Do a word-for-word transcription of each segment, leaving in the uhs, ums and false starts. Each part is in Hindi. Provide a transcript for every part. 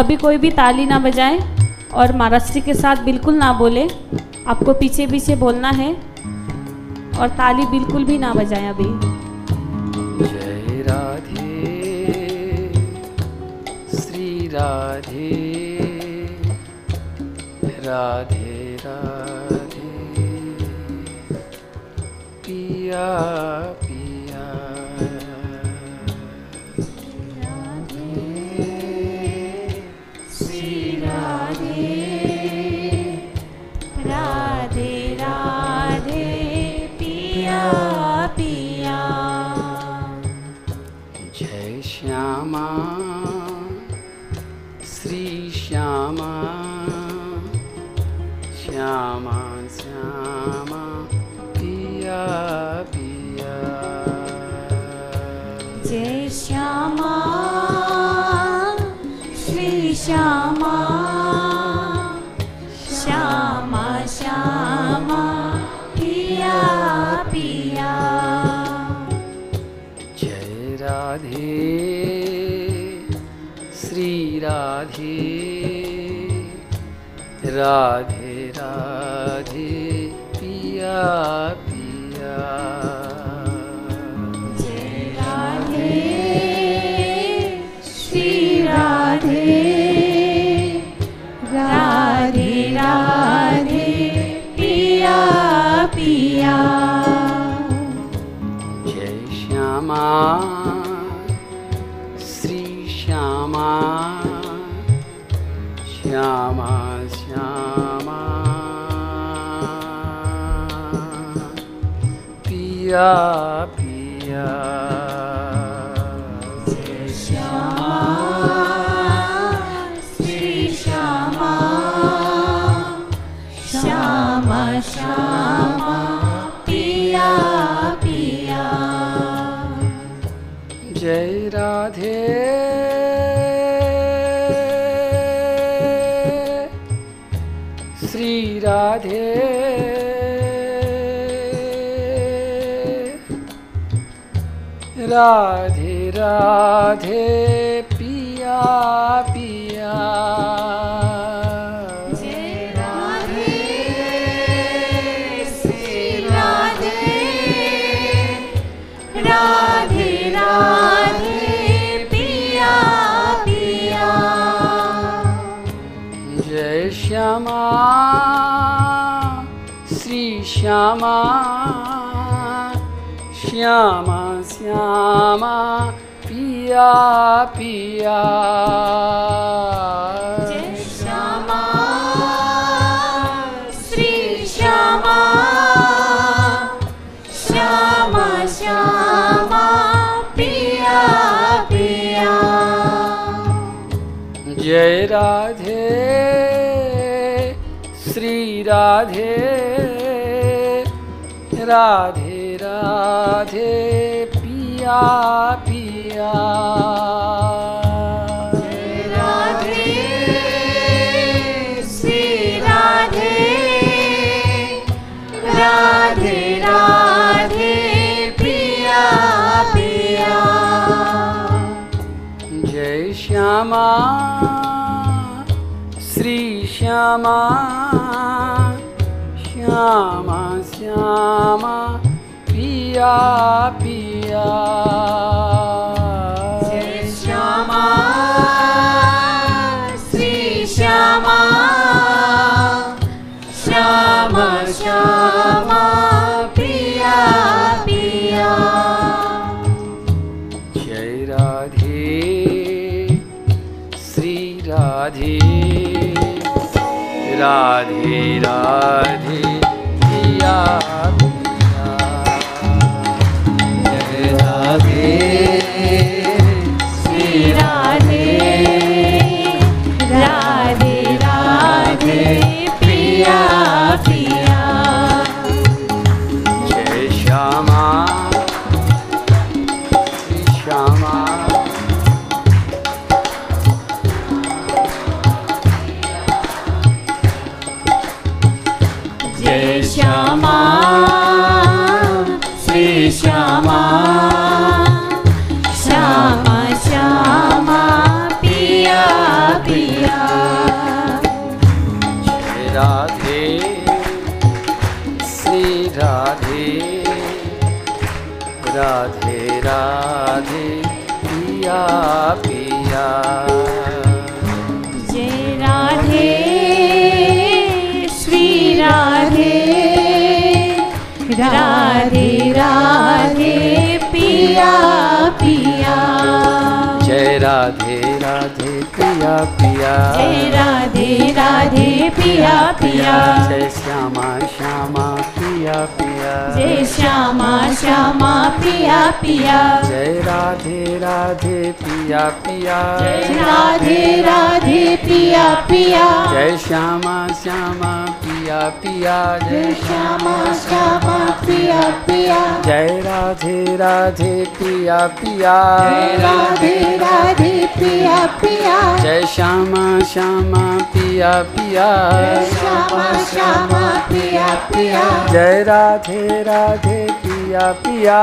अभी कोई भी ताली ना बजाए और महाराष्ट्री के साथ बिल्कुल ना बोले, आपको पीछे पीछे बोलना है और ताली बिल्कुल भी ना बजाए अभी। जय राधे श्री राधे राधे राधे पिया पिया श्यामा श्री श्यामा श्यामा श्यामा पिया पिया। जय श्यामा श्री श्यामा श्यामा श्यामा पिया पिया। जय राधे राधे राधे राधे पिया पिया। जय राधे श्री राधे राधे राधे पिया पिया। जय श्यामा श्री श्यामा श्यामा श्यामा पिया पिया। जय श्यामा श्री श्यामा श्यामा श्यामा पिया पिया। जय राधे श्री राधे राधे राधे पिया पिया। जय राधे श्री राधे राधे राधे पिया पिया। जय श्यामा श्यामा श्यामा श्यामा पिया पिया। जय श्यामा श्री श्यामा श्यामा श्यामा पिया पिया। जय राधे श्री राधे राधे राधे पिया पिया। जय राधे श्री राधे राधे राधे पिया पिया। जय श्यामा श्री श्यामा श्यामा श्यामा पिया पिया। जय श्यामा श्री श्यामा श्यामा श्यामा पिया पिया। जय राधे श्री राधे राधे राधे पिया पिया। जय राधे श्री राधे राधे राधे पिया पिया। जय श्यामा श्री श्यामा श्यामा श्री श्यामा श्यामा श्यामा पिया पिया। राधे श्री राधे राधे राधे पिया पिया जय राधे श्री राधे राधे राधे पिया पिया जय राधे राधे पिया पिया जय राधे राधे पिया पिया जय श्यामा श्यामा पिया पिया जय श्यामा श्यामा पिया पिया जय राधे राधे पिया पिया जय राधे राधे पिया पिया जय श्यामा श्यामा पिया पिया जय श्यामा श्यामा पिया पिया जय राधे राधे पिया पिया जय राधे राधे पिया पिया जय श्यामा श्यामा पिया पिया जय श्यामा श्यामा पिया पिया जय राधे राधे पिया पिया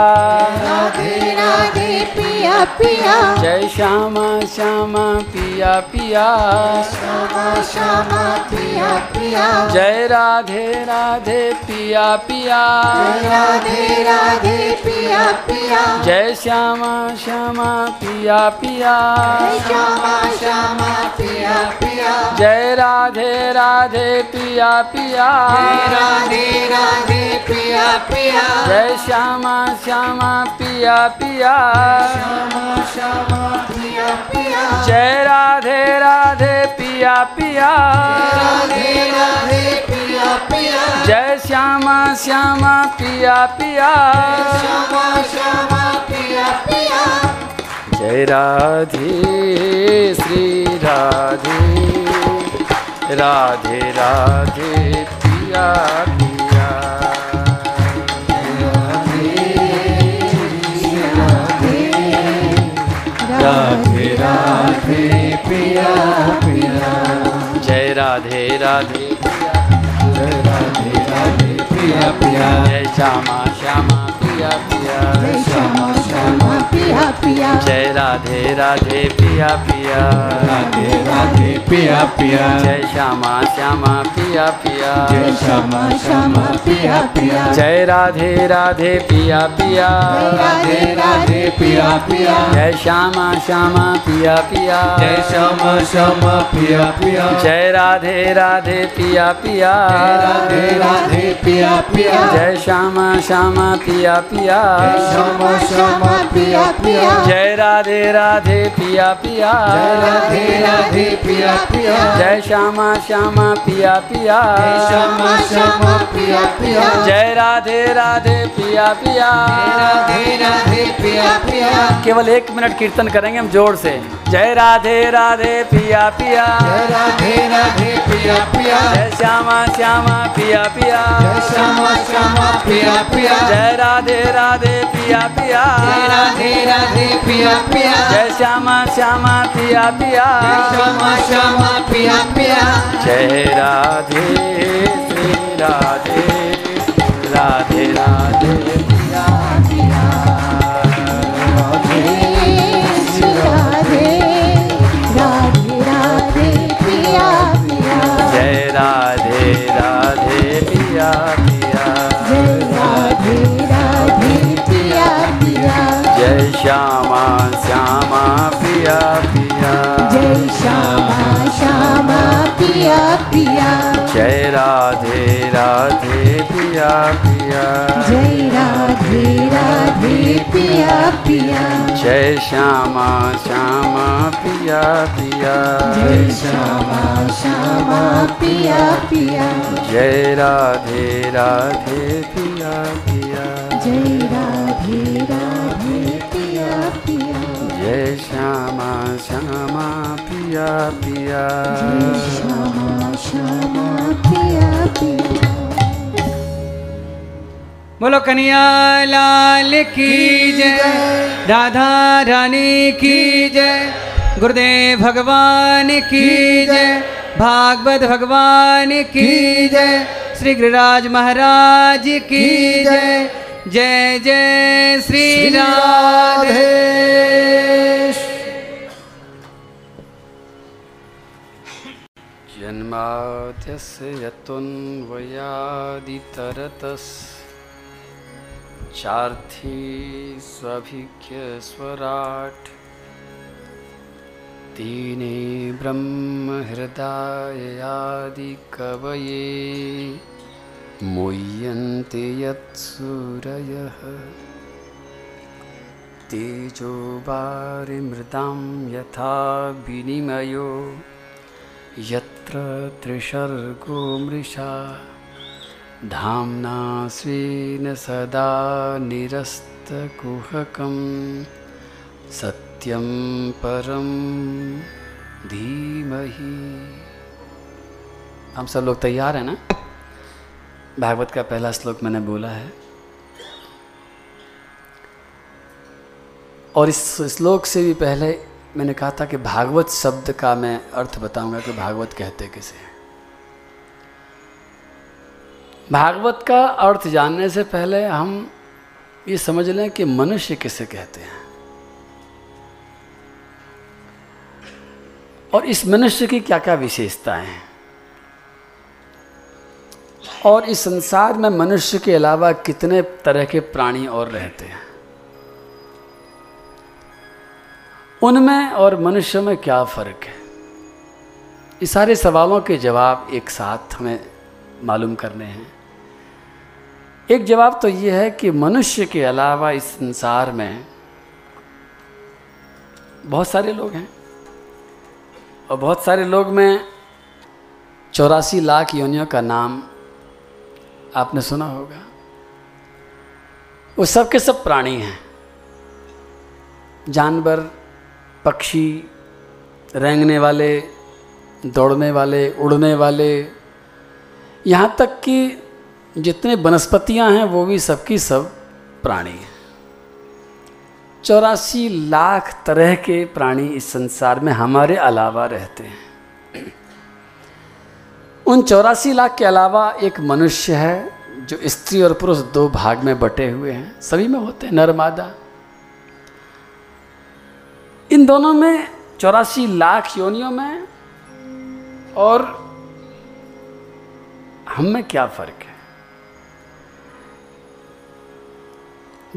राधे राधे पिया पिया जय श्यामा श्यामा पिया पिया श्यामा श्यामा पिया पिया जय राधे राधे पिया पिया राधे राधे पिया पिया जय श्यामा श्यामा पिया पिया श्यामा श्यामा पिया पिया जय राधे राधे पिया पिया राधे राधे पिया पिया जय श्यामा श्यामा पिया पिया श्यामा श्यामा पिया पिया जय राधे राधे पिया पिया राधे राधे पिया पिया जय श्यामा श्यामा पिया पिया श्यामा श्यामा पिया पिया जय राधे श्री राधे राधे राधे पिया पिया राधे राधे पिया पिया जय राधे राधे पिया जय राधे राधे पिया पिया जय श्यामा श्यामा पिया पिया जय श्यामा श्यामा पिया पिया जय राधे राधे पिया पिया राधे राधे पिया पिया जय श्यामा श्यामा पिया पिया जय श्यामा श्यामा पिया पिया जय राधे राधे पिया पिया राधे राधे पिया पिया जय श्यामा श्यामा पिया पिया जय श्यामा श्यामा पिया पिया जय राधे राधे पिया पिया राधे राधे पिया पिया जय श्यामा श्यामा पिया पिया श्यामा श्यामा पिया पिया जय राधे राधे पिया पिया राधे राधे पिया पिया जय श्यामा श्यामा पिया पिया श्यामा श्यामा पिया पिया जय राधे राधे पिया पिया राधे राधे पिया पिया केवल एक मिनट कीर्तन करेंगे हम जोर से। जय राधे राधे पिया पिया जय राधे राधे पिया पिया जय श्यामा श्यामा पिया पिया जय श्यामा श्यामा पिया पिया जय राधे राधे पिया पिया जय राधे राधे पिया पिया जय श्यामा श्यामा पिया पिया जय श्यामा श्यामा पिया पिया जय राधे श्री राधे राधे राधे पिया राधे राधे पिया पिया जय राधे राधे पिया पिया जय श्यामा श्यामा पिया पिया जय श्यामा श्यामा पिया पिया जय राधे राधे पिया पिया जय राधे राधे पिया पिया जय श्यामा श्यामा पिया पिया जय श्यामा श्यामा पिया पिया जय राधे राधे पिया पिया जय राधे राधे पिया पिया जय श्यामा श्यामा पिया पिया जय श्यामा श्यामा पिया पिया बोलो कन्हैया लाल की जय, राधा रानी की जय, गुरुदेव भगवान की जय, भागवत भगवान की जय, श्री गिरिराज महाराज की जय। जय जय श्री राधे। जन्म प्रमाद्यस्य यतुन्वयादितरतस चार्थी स्वाभिक्य स्वराट तीने ब्रह्म हृदयादि कवये मुह्यन्ते यत्सूरयः तेजो वारिमृतां यथा विनिमयो यत्र त्रिसर्गो मृषा धाम्ना स्वेन सदा निरस्तकुहकं सत्यं परं धीमहि। हम सब लोग तैयार हैं ना? भागवत का पहला श्लोक मैंने बोला है और इस श्लोक से भी पहले मैंने कहा था कि भागवत शब्द का मैं अर्थ बताऊंगा कि भागवत कहते किसे हैं। भागवत का अर्थ जानने से पहले हम ये समझ लें कि मनुष्य किसे कहते हैं और इस मनुष्य की क्या क्या विशेषताएं हैं और इस संसार में मनुष्य के अलावा कितने तरह के प्राणी और रहते हैं, उनमें और मनुष्य में क्या फ़र्क है। ये सारे सवालों के जवाब एक साथ हमें मालूम करने हैं। एक जवाब तो ये है कि मनुष्य के अलावा इस संसार में बहुत सारे लोग हैं और बहुत सारे लोग में चौरासी लाख योनियों का नाम आपने सुना होगा। वो सब के सब प्राणी हैं, जानवर, पक्षी, रेंगने वाले, दौड़ने वाले, उड़ने वाले, यहाँ तक कि जितने वनस्पतियाँ हैं वो भी सबकी सब प्राणी हैं। चौरासी लाख तरह के प्राणी इस संसार में हमारे अलावा रहते हैं। उन चौरासी लाख के अलावा एक मनुष्य है जो स्त्री और पुरुष दो भाग में बटे हुए हैं, सभी में होते हैं, नर मादा। इन दोनों में चौरासी लाख योनियों में और हम में क्या फ़र्क है।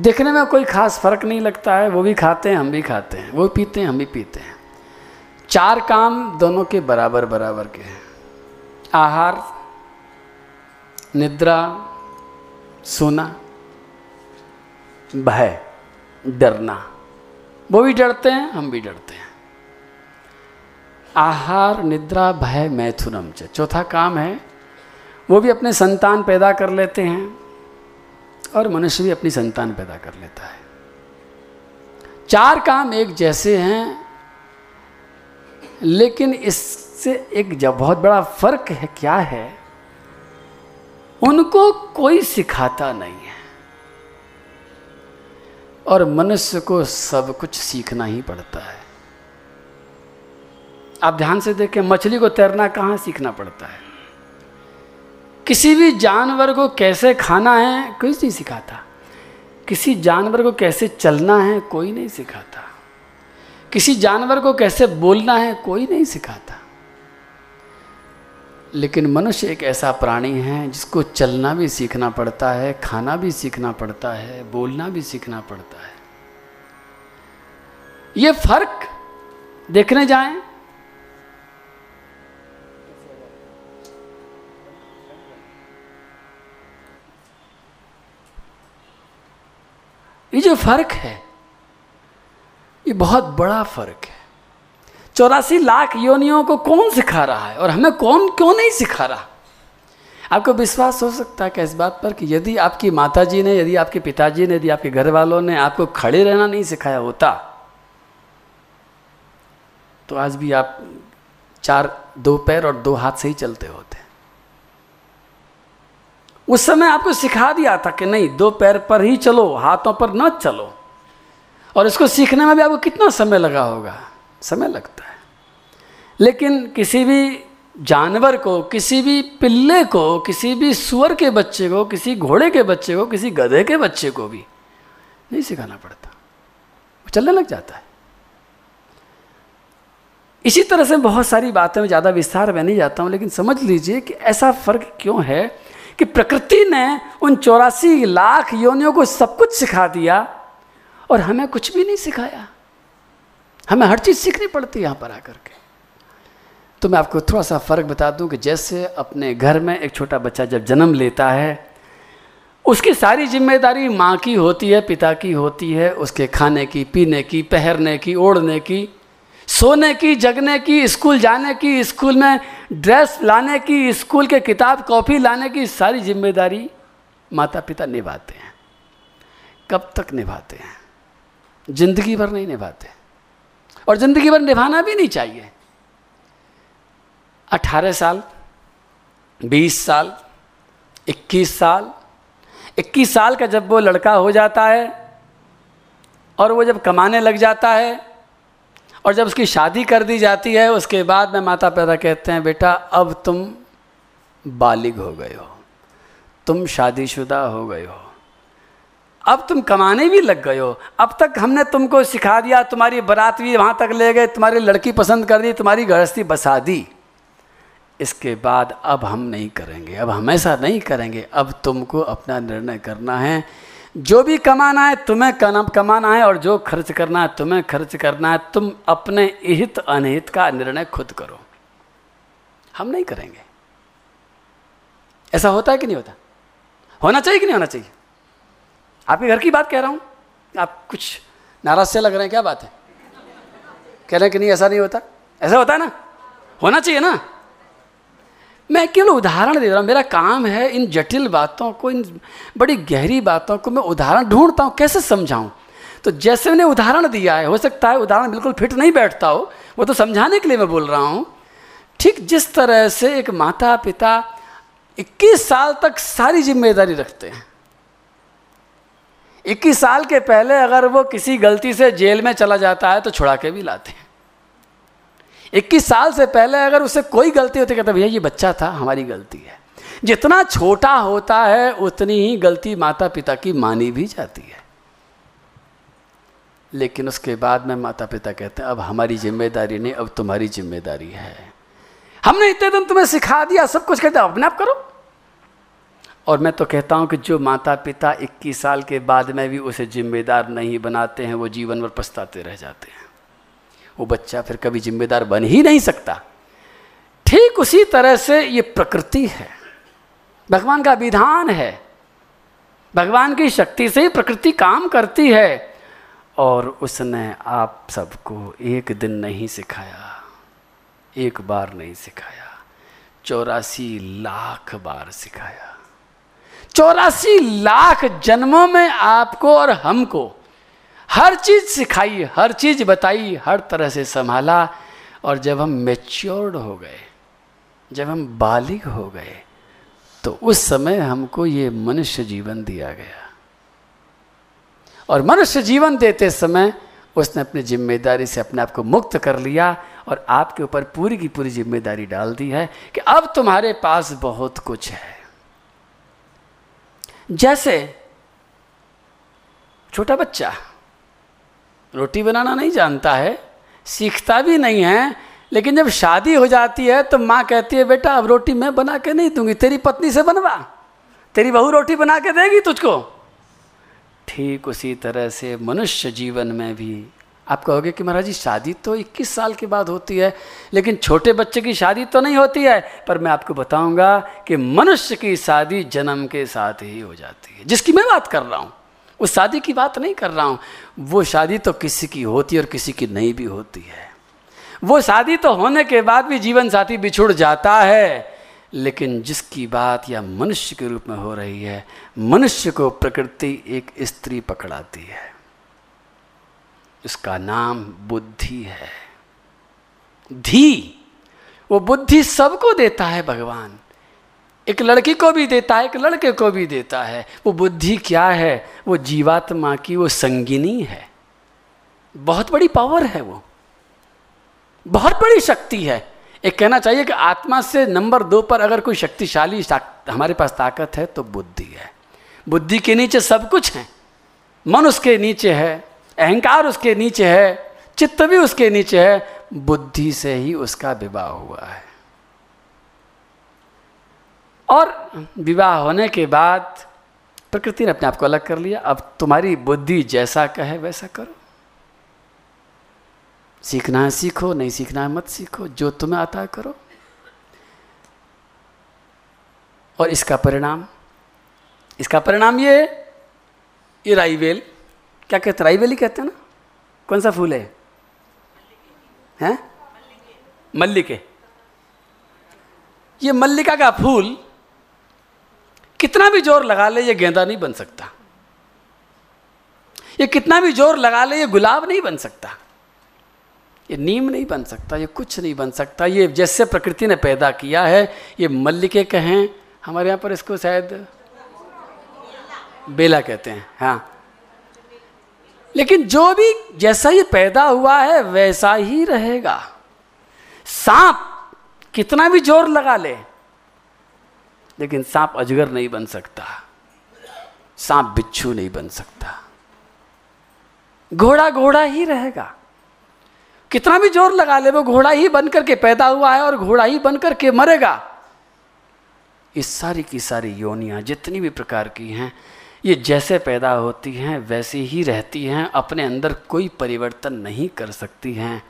देखने में कोई ख़ास फ़र्क नहीं लगता है, वो भी खाते हैं हम भी खाते हैं, वो पीते हैं हम भी पीते हैं। चार काम दोनों के बराबर बराबर के हैं, आहार, निद्रा, सोना, भय, डरना। वो भी डरते हैं हम भी डरते हैं। आहार, निद्रा, भय, मैथुनम च चौथा काम है। वो भी अपने संतान पैदा कर लेते हैं और मनुष्य भी अपनी संतान पैदा कर लेता है। चार काम एक जैसे हैं, लेकिन इससे एक जब बहुत बड़ा फर्क है। क्या है? उनको कोई सिखाता नहीं है और मनुष्य को सब कुछ सीखना ही पड़ता है। आप ध्यान से देखें, मछली को तैरना कहाँ सीखना पड़ता है, किसी भी जानवर को कैसे खाना है कोई नहीं सिखाता, किसी जानवर को कैसे चलना है कोई नहीं सिखाता, किसी जानवर को कैसे बोलना है कोई नहीं सिखाता। लेकिन मनुष्य एक ऐसा प्राणी है जिसको चलना भी सीखना पड़ता है, खाना भी सीखना पड़ता है, बोलना भी सीखना पड़ता है। ये फर्क देखने जाएं ये जो फर्क है ये बहुत बड़ा फर्क है। चौरासी लाख योनियों को कौन सिखा रहा है और हमें कौन क्यों नहीं सिखा रहा। आपको विश्वास हो सकता है कि इस बात पर कि यदि आपकी माताजी ने, यदि आपके पिताजी ने, यदि आपके घर वालों ने आपको खड़े रहना नहीं सिखाया होता तो आज भी आप चार दो पैर और दो हाथ से ही चलते होते। उस समय आपको सिखा दिया था कि नहीं, दो पैर पर ही चलो, हाथों पर न चलो। और इसको सीखने में भी आपको कितना समय लगा होगा, समय लगता है। लेकिन किसी भी जानवर को, किसी भी पिल्ले को, किसी भी सुअर के बच्चे को, किसी घोड़े के बच्चे को, किसी गधे के बच्चे को भी नहीं सिखाना पड़ता, वो चलने लग जाता है। इसी तरह से बहुत सारी बातें, मैं ज़्यादा विस्तार में नहीं जाता हूँ, लेकिन समझ लीजिए कि ऐसा फ़र्क क्यों है कि प्रकृति ने उन चौरासी लाख योनियों को सब कुछ सिखा दिया और हमें कुछ भी नहीं सिखाया। हमें हर चीज़ सीखनी पड़ती है यहाँ पर आकर के। तो मैं आपको थोड़ा सा फ़र्क बता दूं कि जैसे अपने घर में एक छोटा बच्चा जब जन्म लेता है, उसकी सारी जिम्मेदारी माँ की होती है, पिता की होती है, उसके खाने की, पीने की, पहनने की, ओढ़ने की, सोने की, जगने की, स्कूल जाने की, स्कूल में ड्रेस लाने की, स्कूल के किताब कॉपी लाने की सारी जिम्मेदारी माता पिता निभाते हैं। कब तक निभाते हैं? ज़िंदगी भर नहीं निभाते, और ज़िंदगी भर निभाना भी नहीं चाहिए। अठारह साल, बीस साल, इक्कीस साल, इक्कीस साल का जब वो लड़का हो जाता है और वो जब कमाने लग जाता है और जब उसकी शादी कर दी जाती है, उसके बाद में माता पिता कहते हैं, बेटा अब तुम बालिग हो गए हो, तुम शादीशुदा हो गए हो, अब तुम कमाने भी लग गए हो। अब तक हमने तुमको सिखा दिया, तुम्हारी बारात भी वहाँ तक ले गए, तुम्हारी लड़की पसंद कर दी, तुम्हारी गृहस्थी बसा दी। इसके बाद अब हम नहीं करेंगे, अब हम ऐसा नहीं करेंगे। अब तुमको अपना निर्णय करना है, जो भी कमाना है तुम्हें कमाना है और जो खर्च करना है तुम्हें खर्च करना है। तुम अपने हित अनहित का निर्णय खुद करो, हम नहीं करेंगे। ऐसा होता है कि नहीं होता? होना चाहिए कि नहीं होना चाहिए? आपके घर की बात कह रहा हूँ, आप कुछ नाराज से लग रहे हैं, क्या बात है? कह रहे हैं कि नहीं ऐसा नहीं होता? ऐसा होता है ना, होना चाहिए ना। मैं केवल उदाहरण दे रहा हूँ, मेरा काम है इन जटिल बातों को, इन बड़ी गहरी बातों को मैं उदाहरण ढूंढता हूँ कैसे समझाऊँ। तो जैसे मैंने उदाहरण दिया है, हो सकता है उदाहरण बिल्कुल फिट नहीं बैठता हो, वो तो समझाने के लिए मैं बोल रहा हूँ। ठीक जिस तरह से एक माता पिता इक्कीस साल तक सारी जिम्मेदारी रखते हैं, इक्कीस साल के पहले अगर वो किसी गलती से जेल में चला जाता है तो छुड़ा के भी लाते हैं। इक्कीस साल से पहले अगर उससे कोई गलती होती, कहते भैया ये बच्चा था, हमारी गलती है। जितना छोटा होता है उतनी ही गलती माता पिता की मानी भी जाती है, लेकिन उसके बाद में माता पिता कहते हैं अब हमारी जिम्मेदारी नहीं, अब तुम्हारी जिम्मेदारी है। हमने इतने दिन तुम्हें सिखा दिया, सब कुछ कहते अपने आप करो। और मैं तो कहता हूँ कि जो माता पिता इक्कीस साल के बाद में भी उसे जिम्मेदार नहीं बनाते हैं, वो जीवन भर पछताते रह जाते हैं। वो बच्चा फिर कभी जिम्मेदार बन ही नहीं सकता। ठीक उसी तरह से ये प्रकृति है, भगवान का विधान है, भगवान की शक्ति से ही प्रकृति काम करती है। और उसने आप सबको एक दिन नहीं सिखाया, एक बार नहीं सिखाया, चौरासी लाख बार सिखाया। चौरासी लाख जन्मों में आपको और हमको हर चीज़ सिखाई, हर चीज़ बताई, हर तरह से संभाला। और जब हम मैच्योर्ड हो गए, जब हम बालिग हो गए, तो उस समय हमको ये मनुष्य जीवन दिया गया। और मनुष्य जीवन देते समय उसने अपनी जिम्मेदारी से अपने आप को मुक्त कर लिया और आपके ऊपर पूरी की पूरी जिम्मेदारी डाल दी है कि अब तुम्हारे पास बहुत कुछ है। जैसे छोटा बच्चा रोटी बनाना नहीं जानता है, सीखता भी नहीं है, लेकिन जब शादी हो जाती है तो माँ कहती है, बेटा अब रोटी मैं बना के नहीं दूंगी, तेरी पत्नी से बनवा, तेरी बहू रोटी बना के देगी तुझको। ठीक उसी तरह से मनुष्य जीवन में भी आप कहोगे कि महाराज जी शादी तो इक्कीस साल के बाद होती है, लेकिन छोटे बच्चे की शादी तो नहीं होती है। पर मैं आपको बताऊँगा कि मनुष्य की शादी जन्म के साथ ही हो जाती है। जिसकी मैं बात कर रहा हूँ उस शादी की बात नहीं कर रहा हूँ, वो शादी तो किसी की होती है और किसी की नहीं भी होती है। वो शादी तो होने के बाद भी जीवन साथी बिछुड़ जाता है, लेकिन जिसकी बात या मनुष्य के रूप में हो रही है, मनुष्य को प्रकृति एक स्त्री पकड़ाती है, उसका नाम बुद्धि है, धी। वो बुद्धि सबको देता है भगवान, एक लड़की को भी देता है, एक लड़के को भी देता है। वो बुद्धि क्या है? वो जीवात्मा की वो संगिनी है, बहुत बड़ी पावर है, वो बहुत बड़ी शक्ति है। एक कहना चाहिए कि आत्मा से नंबर दो पर अगर कोई शक्तिशाली हमारे पास ताकत है तो बुद्धि है। बुद्धि के नीचे सब कुछ है, मन उसके नीचे है, अहंकार उसके नीचे है, चित्त भी उसके नीचे है, बुद्धि से ही उसका विवाह हुआ है। और विवाह होने के बाद प्रकृति ने अपने आप को अलग कर लिया। अब तुम्हारी बुद्धि जैसा कहे वैसा करो, सीखना है सीखो, नहीं सीखना है मत सीखो, जो तुम्हें आता है करो। और इसका परिणाम इसका परिणाम ये ये राईवेल, क्या कहते, राईवेल ही कहते हैं ना, कौन सा फूल है, हैं, मल्लिके। ये मल्लिका का फूल कितना भी जोर लगा ले ये गेंदा नहीं बन सकता, ये कितना भी जोर लगा ले ये गुलाब नहीं बन सकता, ये नीम नहीं बन सकता, ये कुछ नहीं बन सकता। ये जैसे प्रकृति ने पैदा किया है, ये मल्लिके कहें, हमारे यहाँ पर इसको शायद बेला कहते हैं, हाँ। लेकिन जो भी जैसा ये पैदा हुआ है वैसा ही रहेगा। सांप कितना भी जोर लगा ले लेकिन सांप अजगर नहीं बन सकता, सांप बिच्छू नहीं बन सकता, घोड़ा घोड़ा ही रहेगा। कितना भी जोर लगा ले वो घोड़ा ही बन करके पैदा हुआ है और घोड़ा ही बन करके मरेगा। ये सारी की सारी योनियां जितनी भी प्रकार की हैं, ये जैसे पैदा होती हैं वैसे ही रहती हैं, अपने अंदर कोई परिवर्तन नहीं कर सकती हैं।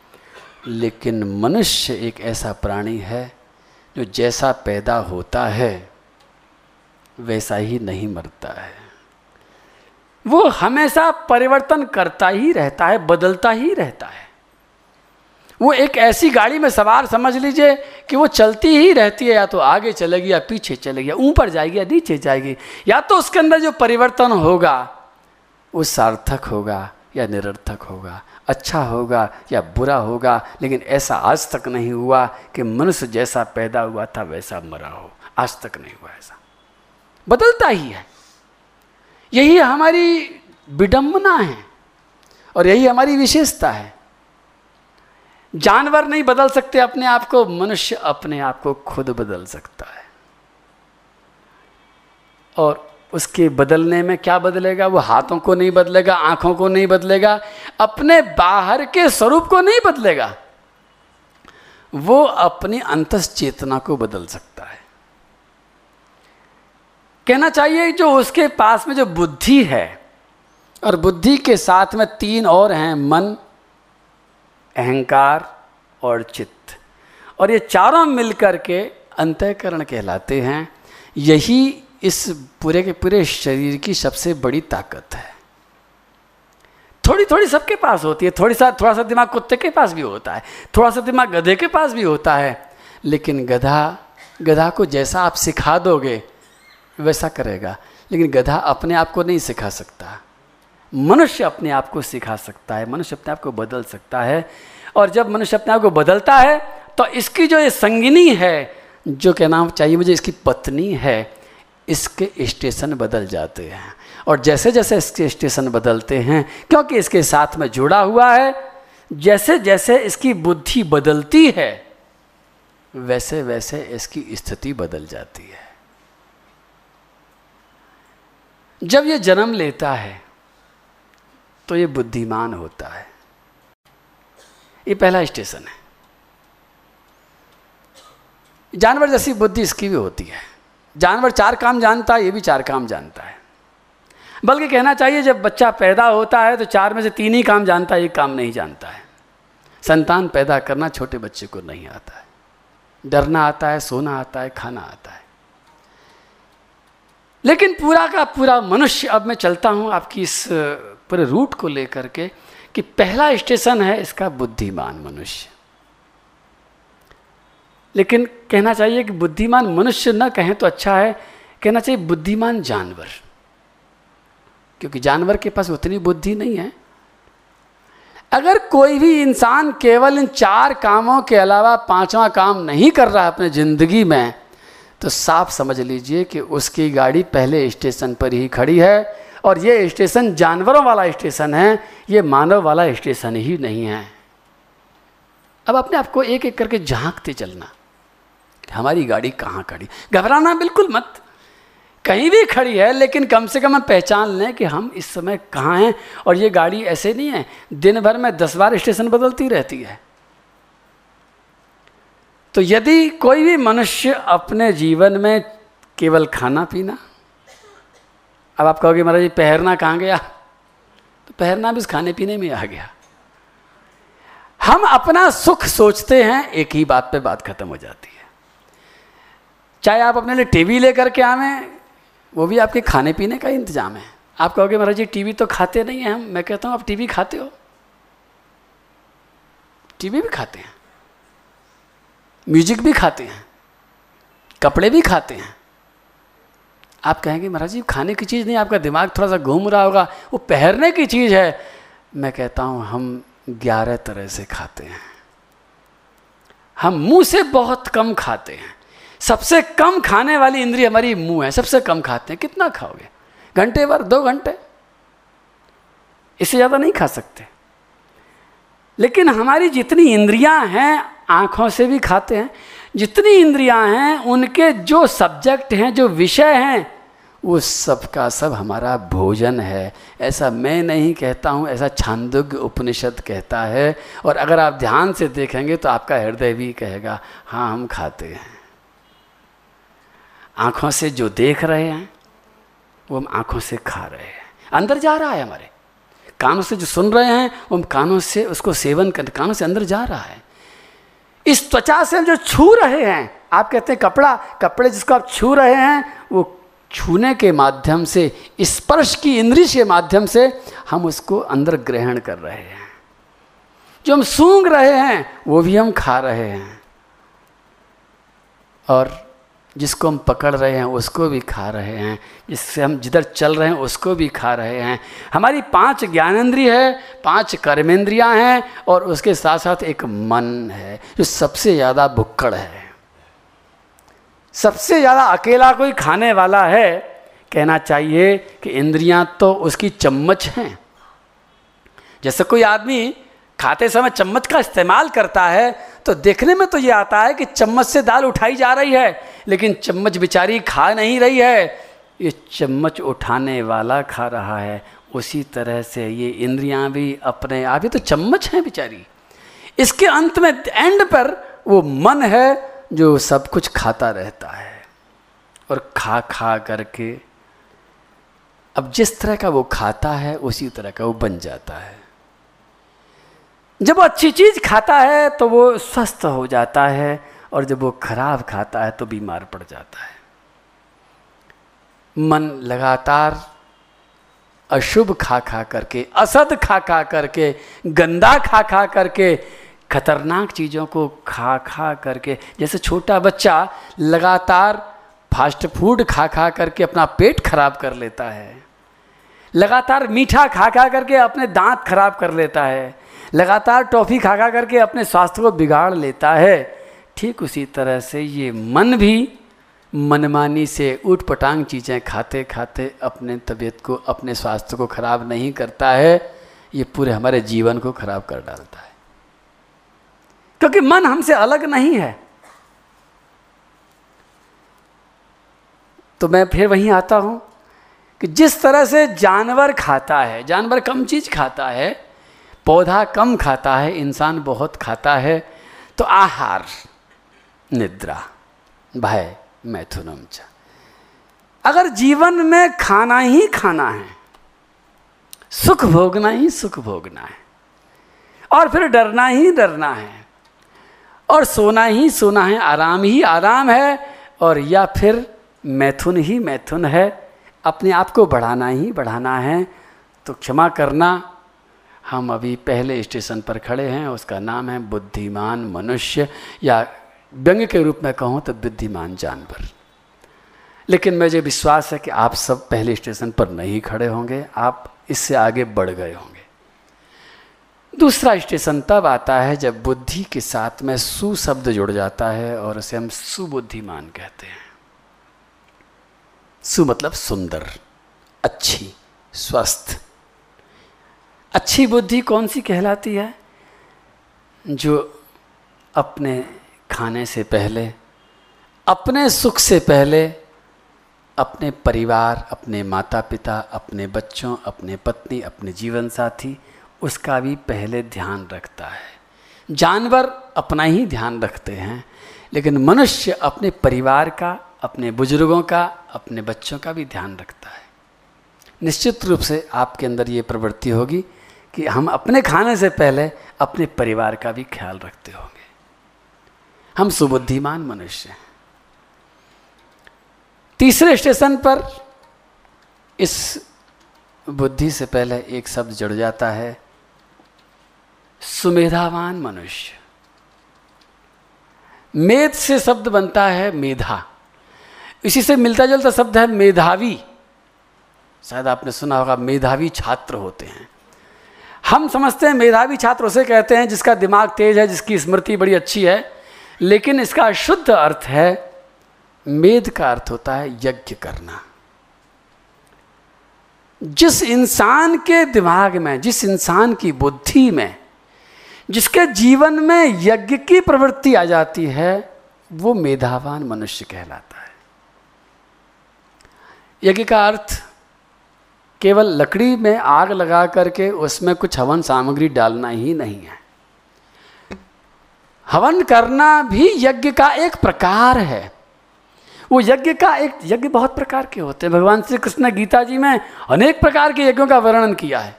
लेकिन मनुष्य एक ऐसा प्राणी है जो जैसा पैदा होता है वैसा ही नहीं मरता है, वो हमेशा परिवर्तन करता ही रहता है, बदलता ही रहता है। वो एक ऐसी गाड़ी में सवार समझ लीजिए कि वो चलती ही रहती है, या तो आगे चलेगी या पीछे चलेगी, या ऊपर जाएगी या नीचे जाएगी, या तो उसके अंदर जो परिवर्तन होगा वो सार्थक होगा या निरर्थक होगा, अच्छा होगा या बुरा होगा। लेकिन ऐसा आज तक नहीं हुआ कि मनुष्य जैसा पैदा हुआ था वैसा मरा हो, आज तक नहीं हुआ, ऐसा बदलता ही है। यही हमारी विडंबना है और यही हमारी विशेषता है। जानवर नहीं बदल सकते अपने आप को, मनुष्य अपने आप को खुद बदल सकता है। और उसके बदलने में क्या बदलेगा, वो हाथों को नहीं बदलेगा, आँखों को नहीं बदलेगा, अपने बाहर के स्वरूप को नहीं बदलेगा, वो अपनी अंतस चेतना को बदल सकता है। कहना चाहिए जो उसके पास में जो बुद्धि है, और बुद्धि के साथ में तीन और हैं, मन, अहंकार और चित्त, और ये चारों मिलकर के अंतःकरण कहलाते हैं। यही इस पूरे के पूरे शरीर की सबसे बड़ी ताकत है। थोड़ी थोड़ी सबके पास होती है, थोड़ी सा थोड़ा सा दिमाग कुत्ते के पास भी होता है, थोड़ा सा दिमाग गधे के पास भी होता है, लेकिन गधा गधा को जैसा आप सिखा दोगे वैसा करेगा। लेकिन गधा अपने आप को नहीं सिखा सकता, मनुष्य अपने आप को सिखा सकता है, मनुष्य अपने आप को बदल सकता है। और जब मनुष्य अपने आप को बदलता है तो इसकी जो ये संगिनी है, जो कहना चाहिए मुझे इसकी पत्नी है, इसके स्टेशन बदल जाते हैं। और जैसे जैसे इसके स्टेशन बदलते हैं, क्योंकि इसके साथ में जुड़ा हुआ है, जैसे जैसे इसकी बुद्धि बदलती है वैसे वैसे इसकी स्थिति बदल जाती है। जब ये जन्म लेता है तो ये बुद्धिमान होता है, ये पहला स्टेशन है। जानवर जैसी बुद्धि इसकी भी होती है, जानवर चार काम जानता है, ये भी चार काम जानता है। बल्कि कहना चाहिए जब बच्चा पैदा होता है तो चार में से तीन ही काम जानता है, एक काम नहीं जानता है। संतान पैदा करना छोटे बच्चे को नहीं आता है, डरना आता है, सोना आता है, खाना आता है। लेकिन पूरा का पूरा मनुष्य, अब मैं चलता हूँ आपकी इस पूरे रूट को लेकर के, कि पहला स्टेशन है इसका बुद्धिमान मनुष्य। लेकिन कहना चाहिए कि बुद्धिमान मनुष्य न कहें तो अच्छा है, कहना चाहिए बुद्धिमान जानवर, क्योंकि जानवर के पास उतनी बुद्धि नहीं है। अगर कोई भी इंसान केवल इन चार कामों के अलावा पांचवा काम नहीं कर रहा अपने ज़िंदगी में, तो साफ समझ लीजिए कि उसकी गाड़ी पहले स्टेशन पर ही खड़ी है। और ये स्टेशन जानवरों वाला स्टेशन है, ये मानव वाला स्टेशन ही नहीं है। अब अपने आप को एक एक करके झांकते चलना, हमारी गाड़ी कहाँ खड़ी। घबराना बिल्कुल मत, कहीं भी खड़ी है, लेकिन कम से कम हम पहचान लें कि हम इस समय कहाँ हैं। और ये गाड़ी ऐसे नहीं है दिन भर में दस बार स्टेशन बदलती रहती है, तो यदि कोई भी मनुष्य अपने जीवन में केवल खाना पीना, अब आप कहोगे महाराज जी पहरना कहाँ गया, तो पहरना भी इस खाने पीने में आ गया। हम अपना सुख सोचते हैं, एक ही बात पे बात खत्म हो जाती है। चाहे आप अपने लिए टीवी लेकर के आवें, वो भी आपके खाने पीने का इंतजाम है। आप कहोगे महाराज जी टीवी तो खाते नहीं हैं हम। मैं कहता हूँ आप टीवी खाते हो, टीवी भी खाते हैं, म्यूजिक भी खाते हैं, कपड़े भी खाते हैं। आप कहेंगे महाराज जी खाने की चीज़ नहीं, आपका दिमाग थोड़ा सा घूम रहा होगा, वो पहनने की चीज़ है। मैं कहता हूँ हम ग्यारह तरह से खाते हैं। हम मुंह से बहुत कम खाते हैं। सबसे कम खाने वाली इंद्रिय हमारी मुंह है, सबसे कम खाते हैं। कितना खाओगे? घंटे भर, दो घंटे, इससे ज़्यादा नहीं खा सकते। लेकिन हमारी जितनी इंद्रियां हैं, आँखों से भी खाते हैं। जितनी इंद्रियां हैं उनके जो सब्जेक्ट हैं, जो विषय हैं, वो सब का सब हमारा भोजन है। ऐसा मैं नहीं कहता हूँ, ऐसा छांदोग्य उपनिषद कहता है। और अगर आप ध्यान से देखेंगे तो आपका हृदय भी कहेगा हाँ हम खाते हैं। आँखों से जो देख रहे हैं वो हम आँखों से खा रहे हैं, अंदर जा रहा है हमारे। कानों से जो सुन रहे हैं वो हम कानों से उसको सेवन कर, कानों से अंदर जा रहा है। इस त्वचा से हम जो छू रहे हैं, आप कहते हैं कपड़ा, कपड़े जिसको आप छू रहे हैं, वो छूने के माध्यम से, स्पर्श की इंद्रिय के माध्यम से हम उसको अंदर ग्रहण कर रहे हैं। जो हम सूंघ रहे हैं वो भी हम खा रहे हैं, और जिसको हम पकड़ रहे हैं उसको भी खा रहे हैं, जिससे हम जिधर चल रहे हैं उसको भी खा रहे हैं। हमारी पांच ज्ञानेंद्रिय है, पांच कर्मेंद्रियां हैं, और उसके साथ साथ एक मन है जो सबसे ज़्यादा भुक्कड़ है, सबसे ज़्यादा अकेला कोई खाने वाला है। कहना चाहिए कि इंद्रियां तो उसकी चम्मच हैं। जैसे कोई आदमी खाते समय चम्मच का इस्तेमाल करता है तो देखने में तो ये आता है कि चम्मच से दाल उठाई जा रही है, लेकिन चम्मच बेचारी खा नहीं रही है, ये चम्मच उठाने वाला खा रहा है। उसी तरह से ये इंद्रियां भी अपने आप ही तो चम्मच हैं बेचारी। इसके अंत में, एंड पर, वो मन है जो सब कुछ खाता रहता है, और खा खा करके अब जिस तरह का वो खाता है उसी तरह का वो बन जाता है। जब वो अच्छी चीज़ खाता है तो वो स्वस्थ हो जाता है, और जब वो खराब खाता है तो बीमार पड़ जाता है। मन लगातार अशुभ खा खा करके, असद खा खा करके, गंदा खा खा करके, खतरनाक चीज़ों को खा खा करके, जैसे छोटा बच्चा लगातार फास्ट फूड खा खा करके अपना पेट खराब कर लेता है, लगातार मीठा खा खा करके अपने दांत खराब कर लेता है, लगातार टॉफ़ी खा खा करके अपने स्वास्थ्य को बिगाड़ लेता है, ठीक उसी तरह से ये मन भी मनमानी से ऊटपटांग चीज़ें खाते खाते अपने तबीयत को, अपने स्वास्थ्य को खराब नहीं करता है, ये पूरे हमारे जीवन को खराब कर डालता है। क्योंकि मन हमसे अलग नहीं है। तो मैं फिर वहीं आता हूँ कि जिस तरह से जानवर खाता है, जानवर कम चीज़ खाता है, पौधा कम खाता है, इंसान बहुत खाता है। तो आहार, निद्रा, भय, मैथुनम च। अगर जीवन में खाना ही खाना है, सुख भोगना ही सुख भोगना है, और फिर डरना ही डरना है, और सोना ही सोना है, आराम ही आराम है, और या फिर मैथुन ही मैथुन है, अपने आप को बढ़ाना ही बढ़ाना है, तो क्षमा करना, हम अभी पहले स्टेशन पर खड़े हैं। उसका नाम है बुद्धिमान मनुष्य, या व्यंग्य के रूप में कहूँ तो बुद्धिमान जानवर। लेकिन मुझे विश्वास है कि आप सब पहले स्टेशन पर नहीं खड़े होंगे, आप इससे आगे बढ़ गए होंगे। दूसरा स्टेशन तब आता है जब बुद्धि के साथ में सु शब्द जुड़ जाता है, और उसे हम सुबुद्धिमान कहते हैं। सु मतलब सुंदर, अच्छी, स्वस्थ। अच्छी बुद्धि कौन सी कहलाती है? जो अपने खाने से पहले, अपने सुख से पहले, अपने परिवार, अपने माता पिता, अपने बच्चों, अपने पत्नी, अपने जीवन साथी, उसका भी पहले ध्यान रखता है। जानवर अपना ही ध्यान रखते हैं, लेकिन मनुष्य अपने परिवार का, अपने बुजुर्गों का, अपने बच्चों का भी ध्यान रखता है। निश्चित रूप से आपके अंदर ये प्रवृत्ति होगी कि हम अपने खाने से पहले अपने परिवार का भी ख्याल रखते होंगे। हम सुबुद्धिमान मनुष्य हैं। तीसरे स्टेशन पर इस बुद्धि से पहले एक शब्द जुड़ जाता है, सुमेधावान मनुष्य। मेध से शब्द बनता है मेधा, इसी से मिलता जुलता शब्द है मेधावी। शायद आपने सुना होगा मेधावी छात्र होते हैं। हम समझते हैं मेधावी छात्र उसे कहते हैं जिसका दिमाग तेज है, जिसकी स्मृति बड़ी अच्छी है, लेकिन इसका शुद्ध अर्थ है, मेध का अर्थ होता है यज्ञ करना। जिस इंसान के दिमाग में, जिस इंसान की बुद्धि में, जिसके जीवन में यज्ञ की प्रवृत्ति आ जाती है, वो मेधावान मनुष्य कहलाता है। यज्ञ का अर्थ केवल लकड़ी में आग लगा करके उसमें कुछ हवन सामग्री डालना ही नहीं है। हवन करना भी यज्ञ का एक प्रकार है। वो यज्ञ का एक यज्ञ बहुत प्रकार के होते हैं। भगवान श्री कृष्ण ने गीता जी में अनेक प्रकार के यज्ञों का वर्णन किया है।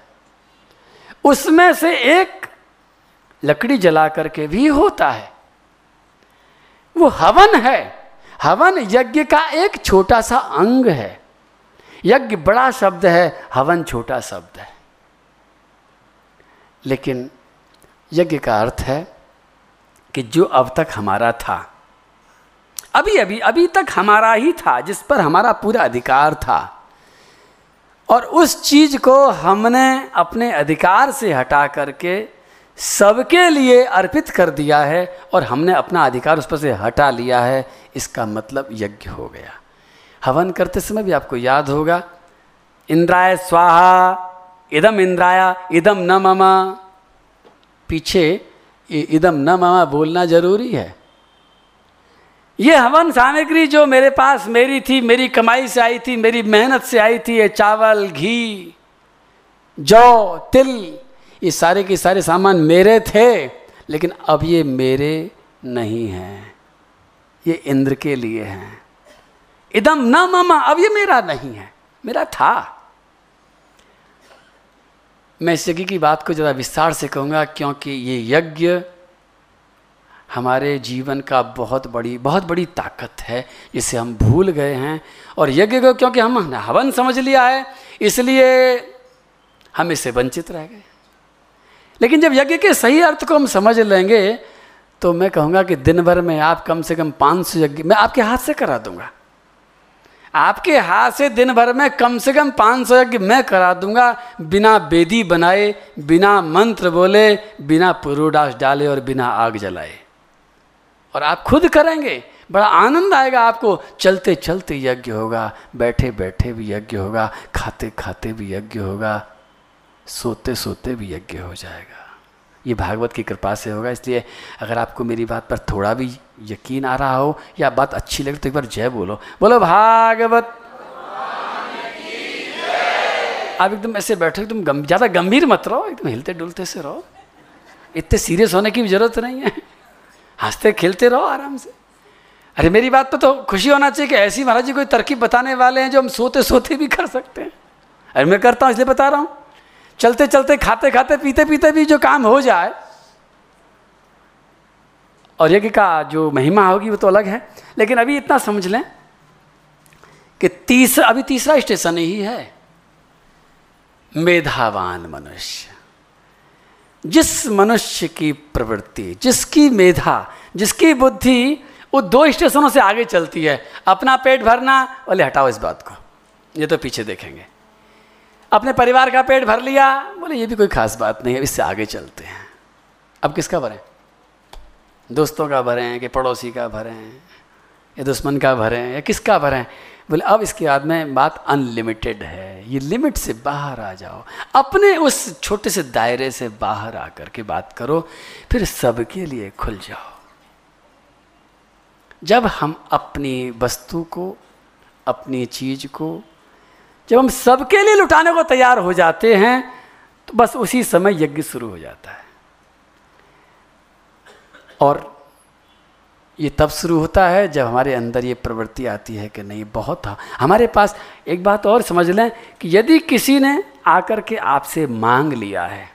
उसमें से एक लकड़ी जला करके भी होता है, वो हवन है। हवन यज्ञ का एक छोटा सा अंग है। यज्ञ बड़ा शब्द है, हवन छोटा शब्द है, लेकिन यज्ञ का अर्थ है कि जो अब तक हमारा था, अभी अभी अभी तक हमारा ही था, जिस पर हमारा पूरा अधिकार था, और उस चीज़ को हमने अपने अधिकार से हटा करके सबके लिए अर्पित कर दिया है, और हमने अपना अधिकार उस पर से हटा लिया है। इसका मतलब यज्ञ हो गया। हवन करते समय भी आपको याद होगा, इंद्राय स्वाहा, इदम इंद्राया इदम न मम। पीछे इदम न मम बोलना जरूरी है। ये हवन सामग्री जो मेरे पास मेरी थी, मेरी कमाई से आई थी, मेरी मेहनत से आई थी, ये चावल, घी, जौ, तिल, ये सारे के सारे सामान मेरे थे, लेकिन अब ये मेरे नहीं हैं, ये इंद्र के लिए हैं। इदम न मम, अब ये मेरा नहीं है, मेरा था। मैं इस यज्ञ की बात को ज़रा विस्तार से कहूँगा, क्योंकि ये यज्ञ हमारे जीवन का बहुत बड़ी बहुत बड़ी ताकत है, जिसे हम भूल गए हैं। और यज्ञ को क्योंकि हम हवन समझ लिया है, इसलिए हम इससे वंचित रह गए। लेकिन जब यज्ञ के सही अर्थ को हम समझ लेंगे, तो मैं कहूँगा कि दिन भर में आप कम से कम पाँच सौ यज्ञ मैं आपके हाथ से करा दूँगा। आपके हाथ से दिन भर में कम से कम पाँच सौ यज्ञ मैं करा दूंगा, बिना वेदी बनाए, बिना मंत्र बोले, बिना पुरोडास डाले और बिना आग जलाए। और आप खुद करेंगे, बड़ा आनंद आएगा आपको। चलते चलते यज्ञ होगा, बैठे बैठे भी यज्ञ होगा, खाते खाते भी यज्ञ होगा, सोते सोते भी यज्ञ हो जाएगा। ये भागवत की कृपा से होगा। इसलिए अगर आपको मेरी बात पर थोड़ा भी यकीन आ रहा हो या बात अच्छी लगे, तो एक बार जय बोलो, बोलो भागवत। आप एकदम ऐसे बैठो, एकदम ज़्यादा गंभीर मत रहो, एकदम हिलते डुलते से रहो, इतने सीरियस होने की भी ज़रूरत नहीं है। हंसते खेलते रहो आराम से। अरे मेरी बात पर तो खुशी होना चाहिए कि ऐसी महाराज जी कोई तरकीब बताने वाले हैं जो हम सोते सोते भी कर सकते हैं। अरे मैं करता हूँ इसलिए बता रहा हूँ। चलते चलते, खाते खाते, पीते पीते भी जो काम हो जाए, और यज्ञ का जो महिमा होगी वो तो अलग है। लेकिन अभी इतना समझ लें कि तीसरा अभी तीसरा स्टेशन ही है, मेधावान मनुष्य। जिस मनुष्य की प्रवृत्ति, जिसकी मेधा, जिसकी बुद्धि वो दो स्टेशनों से आगे चलती है। अपना पेट भरना वाले हटाओ इस बात को, ये तो पीछे देखेंगे। अपने परिवार का पेट भर लिया, बोले ये भी कोई खास बात नहीं है, इससे आगे चलते हैं। अब किसका भरें? दोस्तों का भरें कि पड़ोसी का भरें या दुश्मन का भरें या किसका भरें? बोले अब इसके बाद में बात अनलिमिटेड है। ये लिमिट से बाहर आ जाओ, अपने उस छोटे से दायरे से बाहर आ कर के बात करो, फिर सबके लिए खुल जाओ। जब हम अपनी वस्तु को, अपनी चीज़ को जब हम सबके लिए लुटाने को तैयार हो जाते हैं, तो बस उसी समय यज्ञ शुरू हो जाता है। और ये तब शुरू होता है जब हमारे अंदर ये प्रवृत्ति आती है कि नहीं बहुत था हमारे पास। एक बात और समझ लें कि यदि किसी ने आकर के आपसे मांग लिया है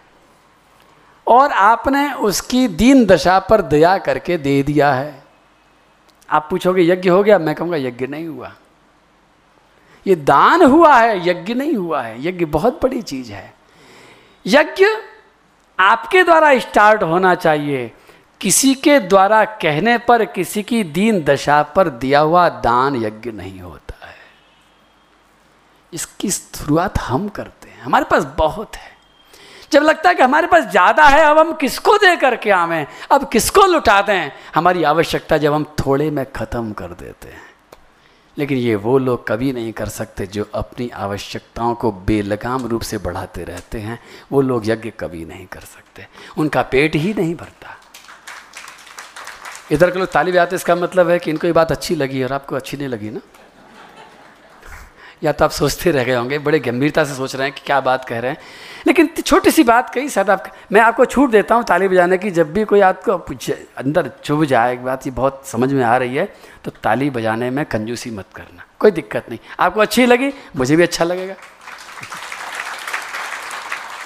और आपने उसकी दीन दशा पर दया करके दे दिया है, आप पूछोगे यज्ञ हो गया, मैं कहूँगा यज्ञ नहीं हुआ, ये दान हुआ है, यज्ञ नहीं हुआ है। यज्ञ बहुत बड़ी चीज़ है, यज्ञ आपके द्वारा स्टार्ट होना चाहिए। किसी के द्वारा कहने पर, किसी की दीन दशा पर दिया हुआ दान यज्ञ नहीं होता है। इसकी शुरुआत हम करते हैं, हमारे पास बहुत है। जब लगता है कि हमारे पास ज़्यादा है, अब हम किसको दे करके आवें, अब किसको लुटा दें, हमारी आवश्यकता जब हम थोड़े में ख़त्म कर देते हैं। लेकिन ये वो लोग कभी नहीं कर सकते जो अपनी आवश्यकताओं को बेलगाम रूप से बढ़ाते रहते हैं। वो लोग यज्ञ कभी नहीं कर सकते, उनका पेट ही नहीं भरता। इधर के लोग ताली बजाते, इसका मतलब है कि इनको ये बात अच्छी लगी और आपको अच्छी नहीं लगी ना, या तो आप सोचते रह गए होंगे, बड़े गंभीरता से सोच रहे हैं कि क्या बात कह रहे हैं, लेकिन छोटी सी बात कही शायद आप। मैं आपको छूट देता हूँ ताली बजाने की, जब भी कोई आपको अंदर चुभ जाए एक बात ये बहुत समझ में आ रही है, तो ताली बजाने में कंजूसी मत करना, कोई दिक्कत नहीं। आपको अच्छी लगी, मुझे भी अच्छा लगेगा।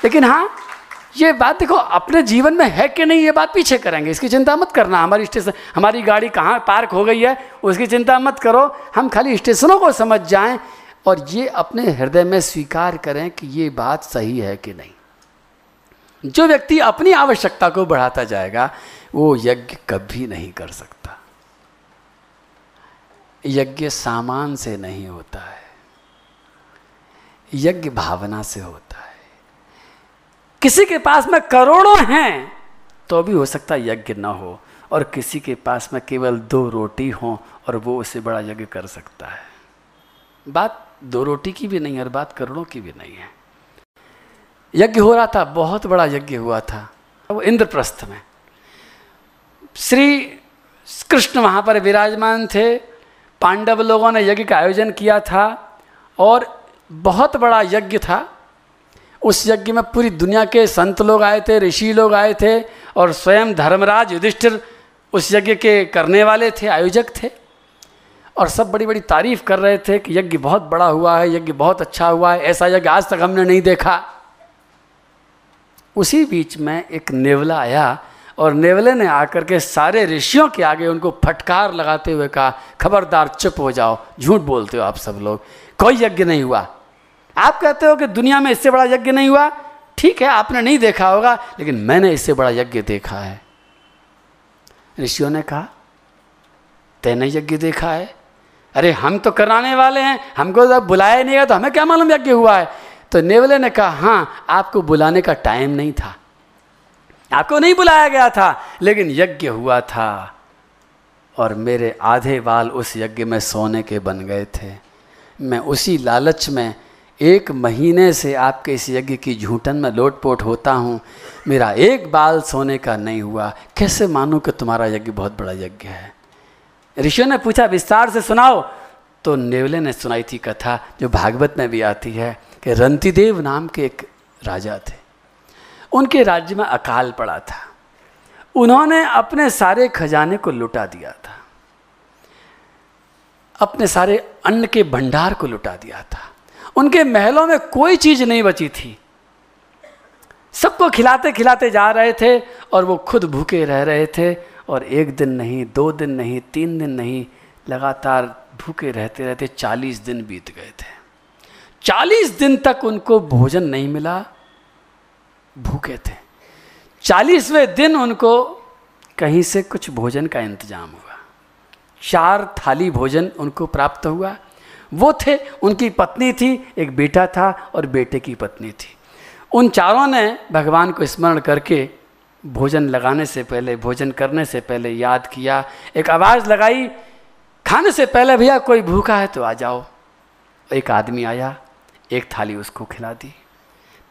लेकिन हाँ, ये बात देखो अपने जीवन में है कि नहीं, ये बात पीछे करेंगे, इसकी चिंता मत करना। हमारी स्टेशन, हमारी गाड़ी कहाँ पार्क हो गई है, उसकी चिंता मत करो। हम खाली स्टेशनों को समझ जाएँ और ये अपने हृदय में स्वीकार करें कि ये बात सही है कि नहीं। जो व्यक्ति अपनी आवश्यकता को बढ़ाता जाएगा वो यज्ञ कभी नहीं कर सकता। यज्ञ सामान से नहीं होता है, यज्ञ भावना से होता है। किसी के पास में करोड़ों हैं तो भी हो सकता है यज्ञ ना हो, और किसी के पास में केवल दो रोटी हो और वो उससे बड़ा यज्ञ कर सकता है। बात दो रोटी की भी नहीं है और बात करोड़ों की भी नहीं है। यज्ञ हो रहा था, बहुत बड़ा यज्ञ हुआ था वो इंद्रप्रस्थ में। श्री कृष्ण वहाँ पर विराजमान थे, पांडव लोगों ने यज्ञ का आयोजन किया था और बहुत बड़ा यज्ञ था। उस यज्ञ में पूरी दुनिया के संत लोग आए थे, ऋषि लोग आए थे, और स्वयं धर्मराज युधिष्ठिर उस यज्ञ के करने वाले थे, आयोजक थे, और सब बड़ी बड़ी तारीफ़ कर रहे थे कि यज्ञ बहुत बड़ा हुआ है, यज्ञ बहुत अच्छा हुआ है, ऐसा यज्ञ आज तक हमने नहीं देखा। उसी बीच में एक नेवला आया और नेवले ने आकर के सारे ऋषियों के आगे उनको फटकार लगाते हुए कहा, खबरदार चुप हो जाओ, झूठ बोलते हो आप सब लोग, कोई यज्ञ नहीं हुआ। आप कहते हो कि दुनिया में इससे बड़ा यज्ञ नहीं हुआ, ठीक है आपने नहीं देखा होगा, लेकिन मैंने इससे बड़ा यज्ञ देखा है। ऋषियों ने कहा, तैने यज्ञ देखा है? अरे हम तो कराने वाले हैं, हमको तो बुलाया नहीं गया, तो हमें क्या मालूम यज्ञ हुआ है। तो नेवले ने कहा, हाँ आपको बुलाने का टाइम नहीं था, आपको नहीं बुलाया गया था, लेकिन यज्ञ हुआ था और मेरे आधे बाल उस यज्ञ में सोने के बन गए थे। मैं उसी लालच में एक महीने से आपके इस यज्ञ की झूठन में लोटपोट होता हूँ, मेरा एक बाल सोने का नहीं हुआ, कैसे मानूँ कि तुम्हारा यज्ञ बहुत बड़ा यज्ञ है। ऋषियों ने पूछा, विस्तार से सुनाओ। तो नेवले ने सुनाई थी कथा जो भागवत में भी आती है कि रंतिदेव नाम के एक राजा थे, उनके राज्य में अकाल पड़ा था, उन्होंने अपने सारे खजाने को लुटा दिया था, अपने सारे अन्न के भंडार को लुटा दिया था, उनके महलों में कोई चीज़ नहीं बची थी, सबको खिलाते खिलाते जा रहे थे और वो खुद भूखे रह रहे थे। और एक दिन नहीं, दो दिन नहीं, तीन दिन नहीं, लगातार भूखे रहते रहते चालीस दिन बीत गए थे। चालीस दिन तक उनको भोजन नहीं मिला, भूखे थे। चालीसवें दिन उनको कहीं से कुछ भोजन का इंतजाम हुआ, चार थाली भोजन उनको प्राप्त हुआ। वो थे, उनकी पत्नी थी, एक बेटा था और बेटे की पत्नी थी। उन चारों ने भगवान को स्मरण करके भोजन लगाने से पहले, भोजन करने से पहले याद किया, एक आवाज़ लगाई खाने से पहले, भैया कोई भूखा है तो आ जाओ। एक आदमी आया, एक थाली उसको खिला दी।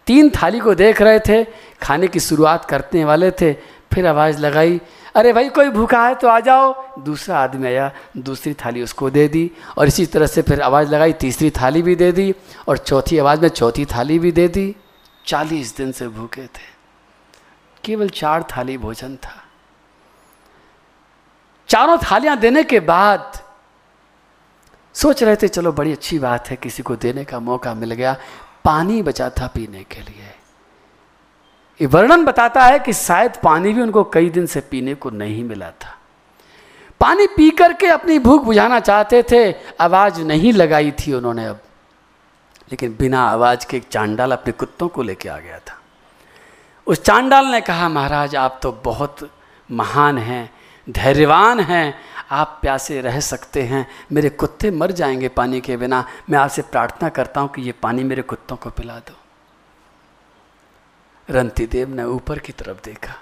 तीन थाली को देख रहे थे, खाने की शुरुआत करने वाले थे, फिर आवाज़ लगाई, अरे भाई कोई भूखा है तो आ जाओ। दूसरा आदमी आया, दूसरी थाली उसको दे दी, और इसी तरह से फिर आवाज़ लगाई, तीसरी थाली भी दे दी, और चौथी आवाज़ में चौथी थाली भी दे दी। चालीस दिन से भूखे थे, केवल चार थाली भोजन था। चारों थालियां देने के बाद सोच रहे थे चलो बड़ी अच्छी बात है, किसी को देने का मौका मिल गया, पानी बचा था पीने के लिए। ये वर्णन बताता है कि शायद पानी भी उनको कई दिन से पीने को नहीं मिला था। पानी पी करके अपनी भूख बुझाना चाहते थे, आवाज़ नहीं लगाई थी उन्होंने अब, लेकिन बिना आवाज़ के एक चांडाल अपने कुत्तों को लेके आ गया था। उस चांडाल ने कहा, महाराज आप तो बहुत महान हैं, धैर्यवान हैं, आप प्यासे रह सकते हैं, मेरे कुत्ते मर जाएंगे पानी के बिना, मैं आपसे प्रार्थना करता हूँ कि ये पानी मेरे कुत्तों को पिला दो। रंतिदेव ने ऊपर की तरफ देखा,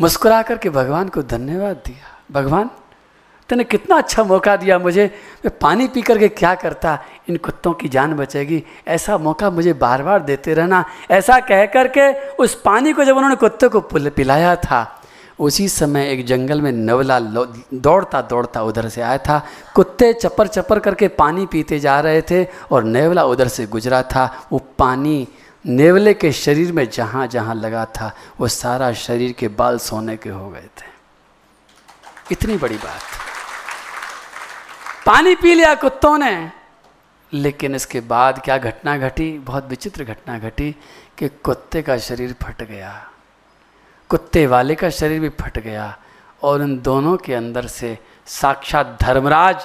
मुस्कुरा करके भगवान को धन्यवाद दिया, भगवान तूने कितना अच्छा मौका दिया मुझे, मैं पानी पी करके क्या करता, इन कुत्तों की जान बचेगी, ऐसा मौका मुझे बार बार देते रहना। ऐसा कह करके उस पानी को जब उन्होंने कुत्ते को पिलाया था, उसी समय एक जंगल में नवला दौड़ता दौड़ता उधर से आया था। कुत्ते चपर चपर करके पानी पीते जा रहे थे और नेवला उधर से गुजरा था। वो पानी नेवले के शरीर में जहाँ जहाँ लगा था, वो सारा शरीर के बाल सोने के हो गए थे। इतनी बड़ी बात, पानी पी लिया कुत्तों ने। लेकिन इसके बाद क्या घटना घटी, बहुत विचित्र घटना घटी कि कुत्ते का शरीर फट गया, कुत्ते वाले का शरीर भी फट गया और उन दोनों के अंदर से साक्षात धर्मराज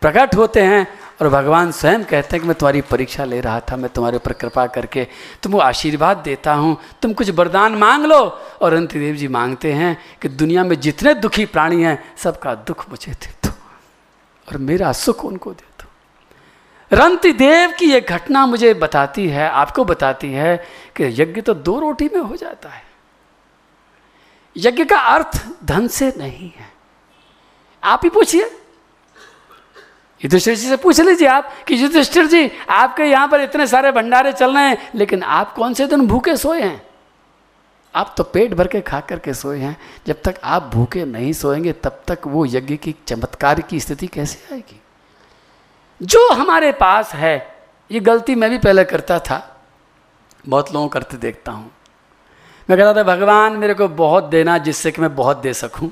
प्रकट होते हैं और भगवान स्वयं कहते हैं कि मैं तुम्हारी परीक्षा ले रहा था, मैं तुम्हारे ऊपर कृपा करके तुमको आशीर्वाद देता हूँ, तुम कुछ वरदान मांग लो। और रंतिदेव जी मांगते हैं कि दुनिया में जितने दुखी प्राणी हैं सबका दुख मुझे दे दो और मेरा सुख उनको दे दो। रंतिदेव की ये घटना मुझे बताती है, आपको बताती है कि यज्ञ तो दो रोटी में हो जाता है। यज्ञ का अर्थ धन से नहीं है। आप ही पूछिए, युधिष्ठिर जी से पूछ लीजिए आप कि युधिष्ठिर जी आपके यहाँ पर इतने सारे भंडारे चल रहे हैं, लेकिन आप कौन से दिन भूखे सोए हैं? आप तो पेट भर के खा करके सोए हैं। जब तक आप भूखे नहीं सोएंगे तब तक वो यज्ञ की चमत्कार की स्थिति कैसे आएगी? जो हमारे पास है, ये गलती मैं भी पहले करता था, बहुत लोगों करते देखता हूँ। मैं कहता था भगवान मेरे को बहुत देना जिससे कि मैं बहुत दे सकूं।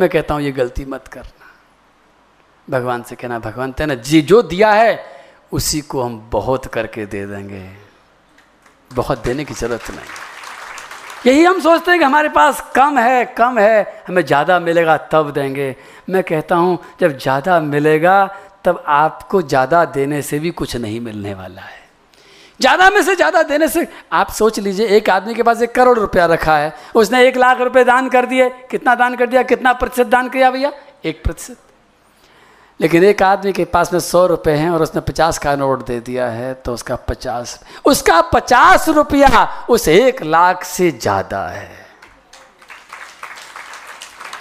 मैं कहता हूं ये गलती मत करना, भगवान से कहना भगवान तेना जी जो दिया है उसी को हम बहुत करके दे देंगे, बहुत देने की जरूरत नहीं। यही हम सोचते हैं कि हमारे पास कम है, कम है, हमें ज़्यादा मिलेगा तब देंगे। मैं कहता हूं जब ज़्यादा मिलेगा तब आपको ज़्यादा देने से भी कुछ नहीं मिलने वाला है। ज़्यादा में से ज़्यादा देने से, आप सोच लीजिए एक आदमी के पास एक करोड़ रुपया रखा है, उसने एक लाख रुपए दान कर दिए। कितना दान कर दिया, कितना प्रतिशत दान किया भैया? एक प्रतिशत। लेकिन एक आदमी के पास में सौ रुपए हैं और उसने पचास का नोट दे दिया है, तो उसका पचास उसका पचास रुपया उस एक लाख से ज़्यादा है,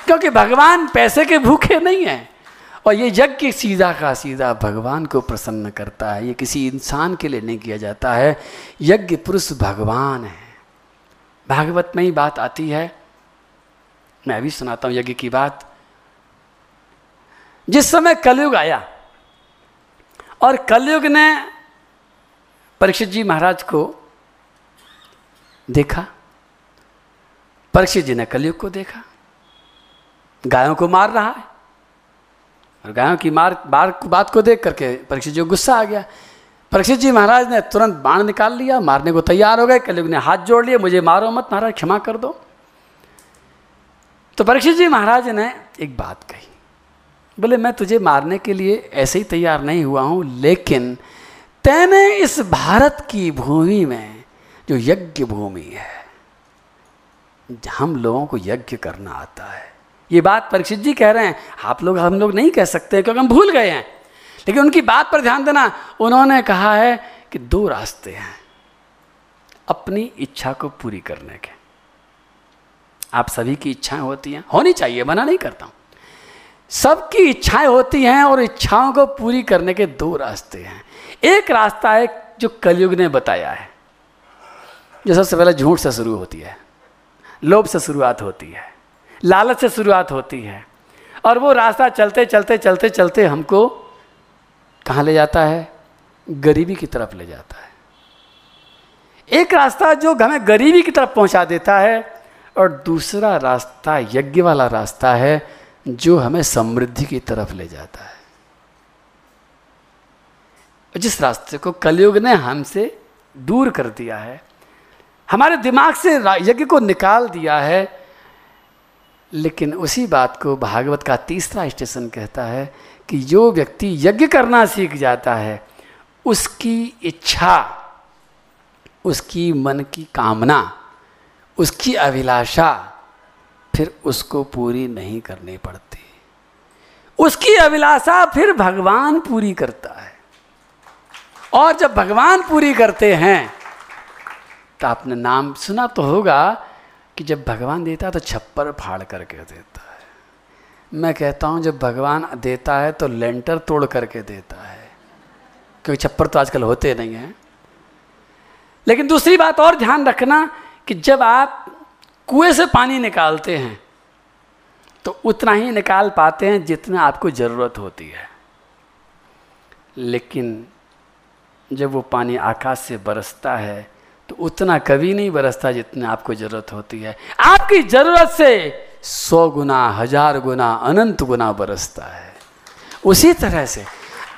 क्योंकि भगवान पैसे के भूखे नहीं हैं। और ये यज्ञ सीधा का सीधा भगवान को प्रसन्न करता है, ये किसी इंसान के लिए नहीं किया जाता है। यज्ञ पुरुष भगवान है। भागवत में ही बात आती है, मैं भी सुनाता हूँ यज्ञ की बात। जिस समय कलयुग आया और कलयुग ने परीक्षित जी महाराज को देखा, परीक्षित जी ने कलयुग को देखा, गायों को मार रहा है, और गायों की मार बार बात को देख करके परीक्षित जी को गुस्सा आ गया। परीक्षित जी महाराज ने तुरंत बाण निकाल लिया, मारने को तैयार हो गए। कलयुग ने हाथ जोड़ लिए, मुझे मारो मत महाराज, क्षमा कर दो। तो परीक्षित जी महाराज ने एक बात कही, बोले मैं तुझे मारने के लिए ऐसे ही तैयार नहीं हुआ हूँ, लेकिन तैने इस भारत की भूमि में जो यज्ञ भूमि है, हम लोगों को यज्ञ करना आता है। ये बात परीक्षित जी कह रहे हैं, आप लोग हम लोग नहीं कह सकते क्योंकि हम भूल गए हैं, लेकिन उनकी बात पर ध्यान देना। उन्होंने कहा है कि दो रास्ते हैं अपनी इच्छा को पूरी करने के। आप सभी की इच्छाएं होती हैं, होनी चाहिए, मना नहीं करता हूं, सबकी इच्छाएं होती हैं और इच्छाओं को पूरी करने के दो रास्ते हैं। एक रास्ता है जो कलयुग ने बताया है, जो सबसे पहले झूठ से शुरू होती है, लोभ से शुरुआत होती है, लालच से शुरुआत होती है, और वो रास्ता चलते चलते चलते चलते हमको कहाँ ले जाता है? गरीबी की तरफ ले जाता है। एक रास्ता जो हमें गरीबी की तरफ पहुँचा देता है, और दूसरा रास्ता यज्ञ वाला रास्ता है जो हमें समृद्धि की तरफ ले जाता है, जिस रास्ते को कलयुग ने हमसे दूर कर दिया है, हमारे दिमाग से यज्ञ को निकाल दिया है। लेकिन उसी बात को भागवत का तीसरा स्टेशन कहता है कि जो व्यक्ति यज्ञ करना सीख जाता है, उसकी इच्छा, उसकी मन की कामना, उसकी अभिलाषा फिर उसको पूरी नहीं करनी पड़ती, उसकी अभिलाषा फिर भगवान पूरी करता है। और जब भगवान पूरी करते हैं तो आपने नाम सुना तो होगा कि जब भगवान देता है तो छप्पर फाड़ करके देता है। मैं कहता हूँ जब भगवान देता है तो लेंटर तोड़ करके देता है, क्योंकि छप्पर तो आजकल होते नहीं हैं। लेकिन दूसरी बात और ध्यान रखना कि जब आप कुएं से पानी निकालते हैं तो उतना ही निकाल पाते हैं जितना आपको ज़रूरत होती है, लेकिन जब वो पानी आकाश से बरसता है तो उतना कभी नहीं बरसता जितना आपको ज़रूरत होती है। आपकी ज़रूरत से सौ गुना, हज़ार गुना, अनंत गुना बरसता है। उसी तरह से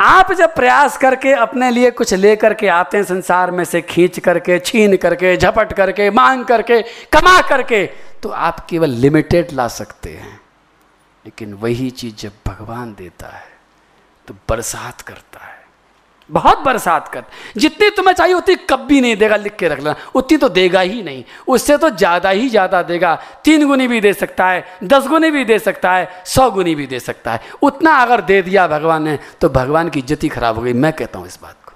आप जब प्रयास करके अपने लिए कुछ ले करके आते हैं संसार में से, खींच करके, छीन करके, झपट करके, मांग करके, कमा करके, तो आप केवल लिमिटेड ला सकते हैं। लेकिन वही चीज़ जब भगवान देता है तो बरसात करता है, बहुत बरसात करता, जितनी तुम्हें चाहिए उतनी कभी नहीं देगा, लिख के रख लेना, उतनी तो देगा ही नहीं, उससे तो ज़्यादा ही ज़्यादा देगा। तीन गुनी भी दे सकता है, दस गुनी भी दे सकता है, सौ गुनी भी दे सकता है। उतना अगर दे दिया भगवान ने तो भगवान की इज्जत ही खराब हो गई। मैं कहता हूँ इस बात को,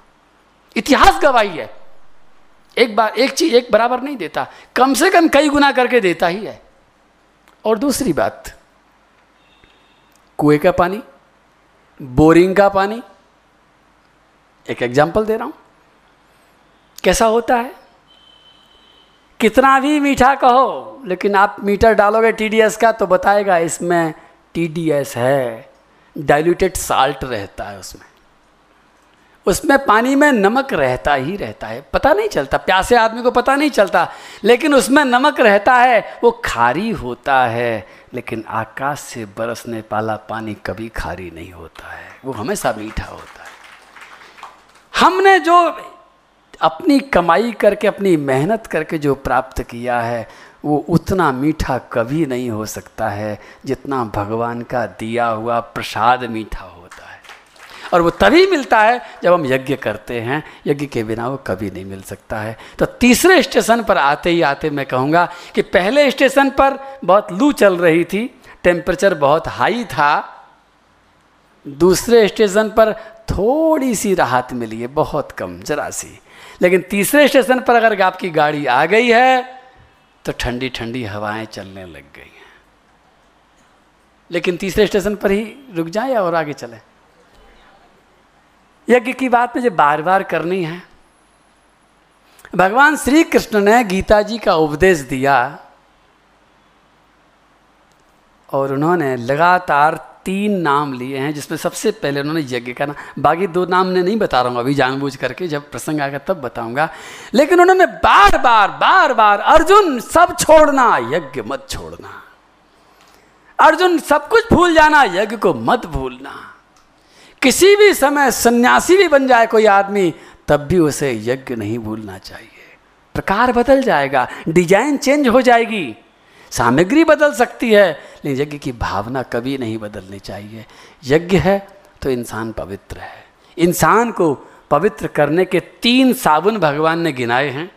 इतिहास गवाही है। एक बार एक चीज़ एक बराबर नहीं देता, कम से कम कई गुना करके देता ही है। और दूसरी बात, कुएँ का पानी, बोरिंग का पानी, एक एग्जाम्पल दे रहा हूँ, कैसा होता है। कितना भी मीठा कहो, लेकिन आप मीटर डालोगे टीडीएस का तो बताएगा इसमें टीडीएस है, डाइल्यूटेड साल्ट रहता है उसमें, उसमें पानी में नमक रहता ही रहता है, पता नहीं चलता, प्यासे आदमी को पता नहीं चलता, लेकिन उसमें नमक रहता है, वो खारी होता है। लेकिन आकाश से बरसने वाला पानी कभी खारी नहीं होता है, वो हमेशा मीठा होता है। हमने जो अपनी कमाई करके, अपनी मेहनत करके जो प्राप्त किया है, वो उतना मीठा कभी नहीं हो सकता है जितना भगवान का दिया हुआ प्रसाद मीठा होता है। और वो तभी मिलता है जब हम यज्ञ करते हैं, यज्ञ के बिना वो कभी नहीं मिल सकता है। तो तीसरे स्टेशन पर आते ही आते मैं कहूँगा कि पहले स्टेशन पर बहुत लू चल रही थी, टेम्परेचर बहुत हाई था, दूसरे स्टेशन पर थोड़ी सी राहत मिली है, बहुत कम, जरा सी। लेकिन तीसरे स्टेशन पर अगर आपकी गाड़ी आ गई है तो ठंडी ठंडी हवाएं चलने लग गई हैं। लेकिन तीसरे स्टेशन पर ही रुक जाएं या और आगे चलें? यज्ञ की बात मुझे बार बार करनी है। भगवान श्री कृष्ण ने गीता जी का उपदेश दिया और उन्होंने लगातार तीन नाम लिए हैं, जिसमें सबसे पहले उन्होंने यज्ञ का नाम, बाकी दो नाम मैं नहीं बता रहा हूँ अभी जानबूझ करके, जब प्रसंग आएगा तब बताऊंगा। लेकिन उन्होंने बार बार बार बार, अर्जुन सब छोड़ना, यज्ञ मत छोड़ना, अर्जुन सब कुछ भूल जाना, यज्ञ को मत भूलना, किसी भी समय सन्यासी भी बन जाए कोई आदमी तब भी उसे यज्ञ नहीं भूलना चाहिए। प्रकार बदल जाएगा, डिजाइन चेंज हो जाएगी, सामग्री बदल सकती है, लेकिन यज्ञ की भावना कभी नहीं बदलनी चाहिए। यज्ञ है तो इंसान पवित्र है। इंसान को पवित्र करने के तीन साबुन भगवान ने गिनाए हैं,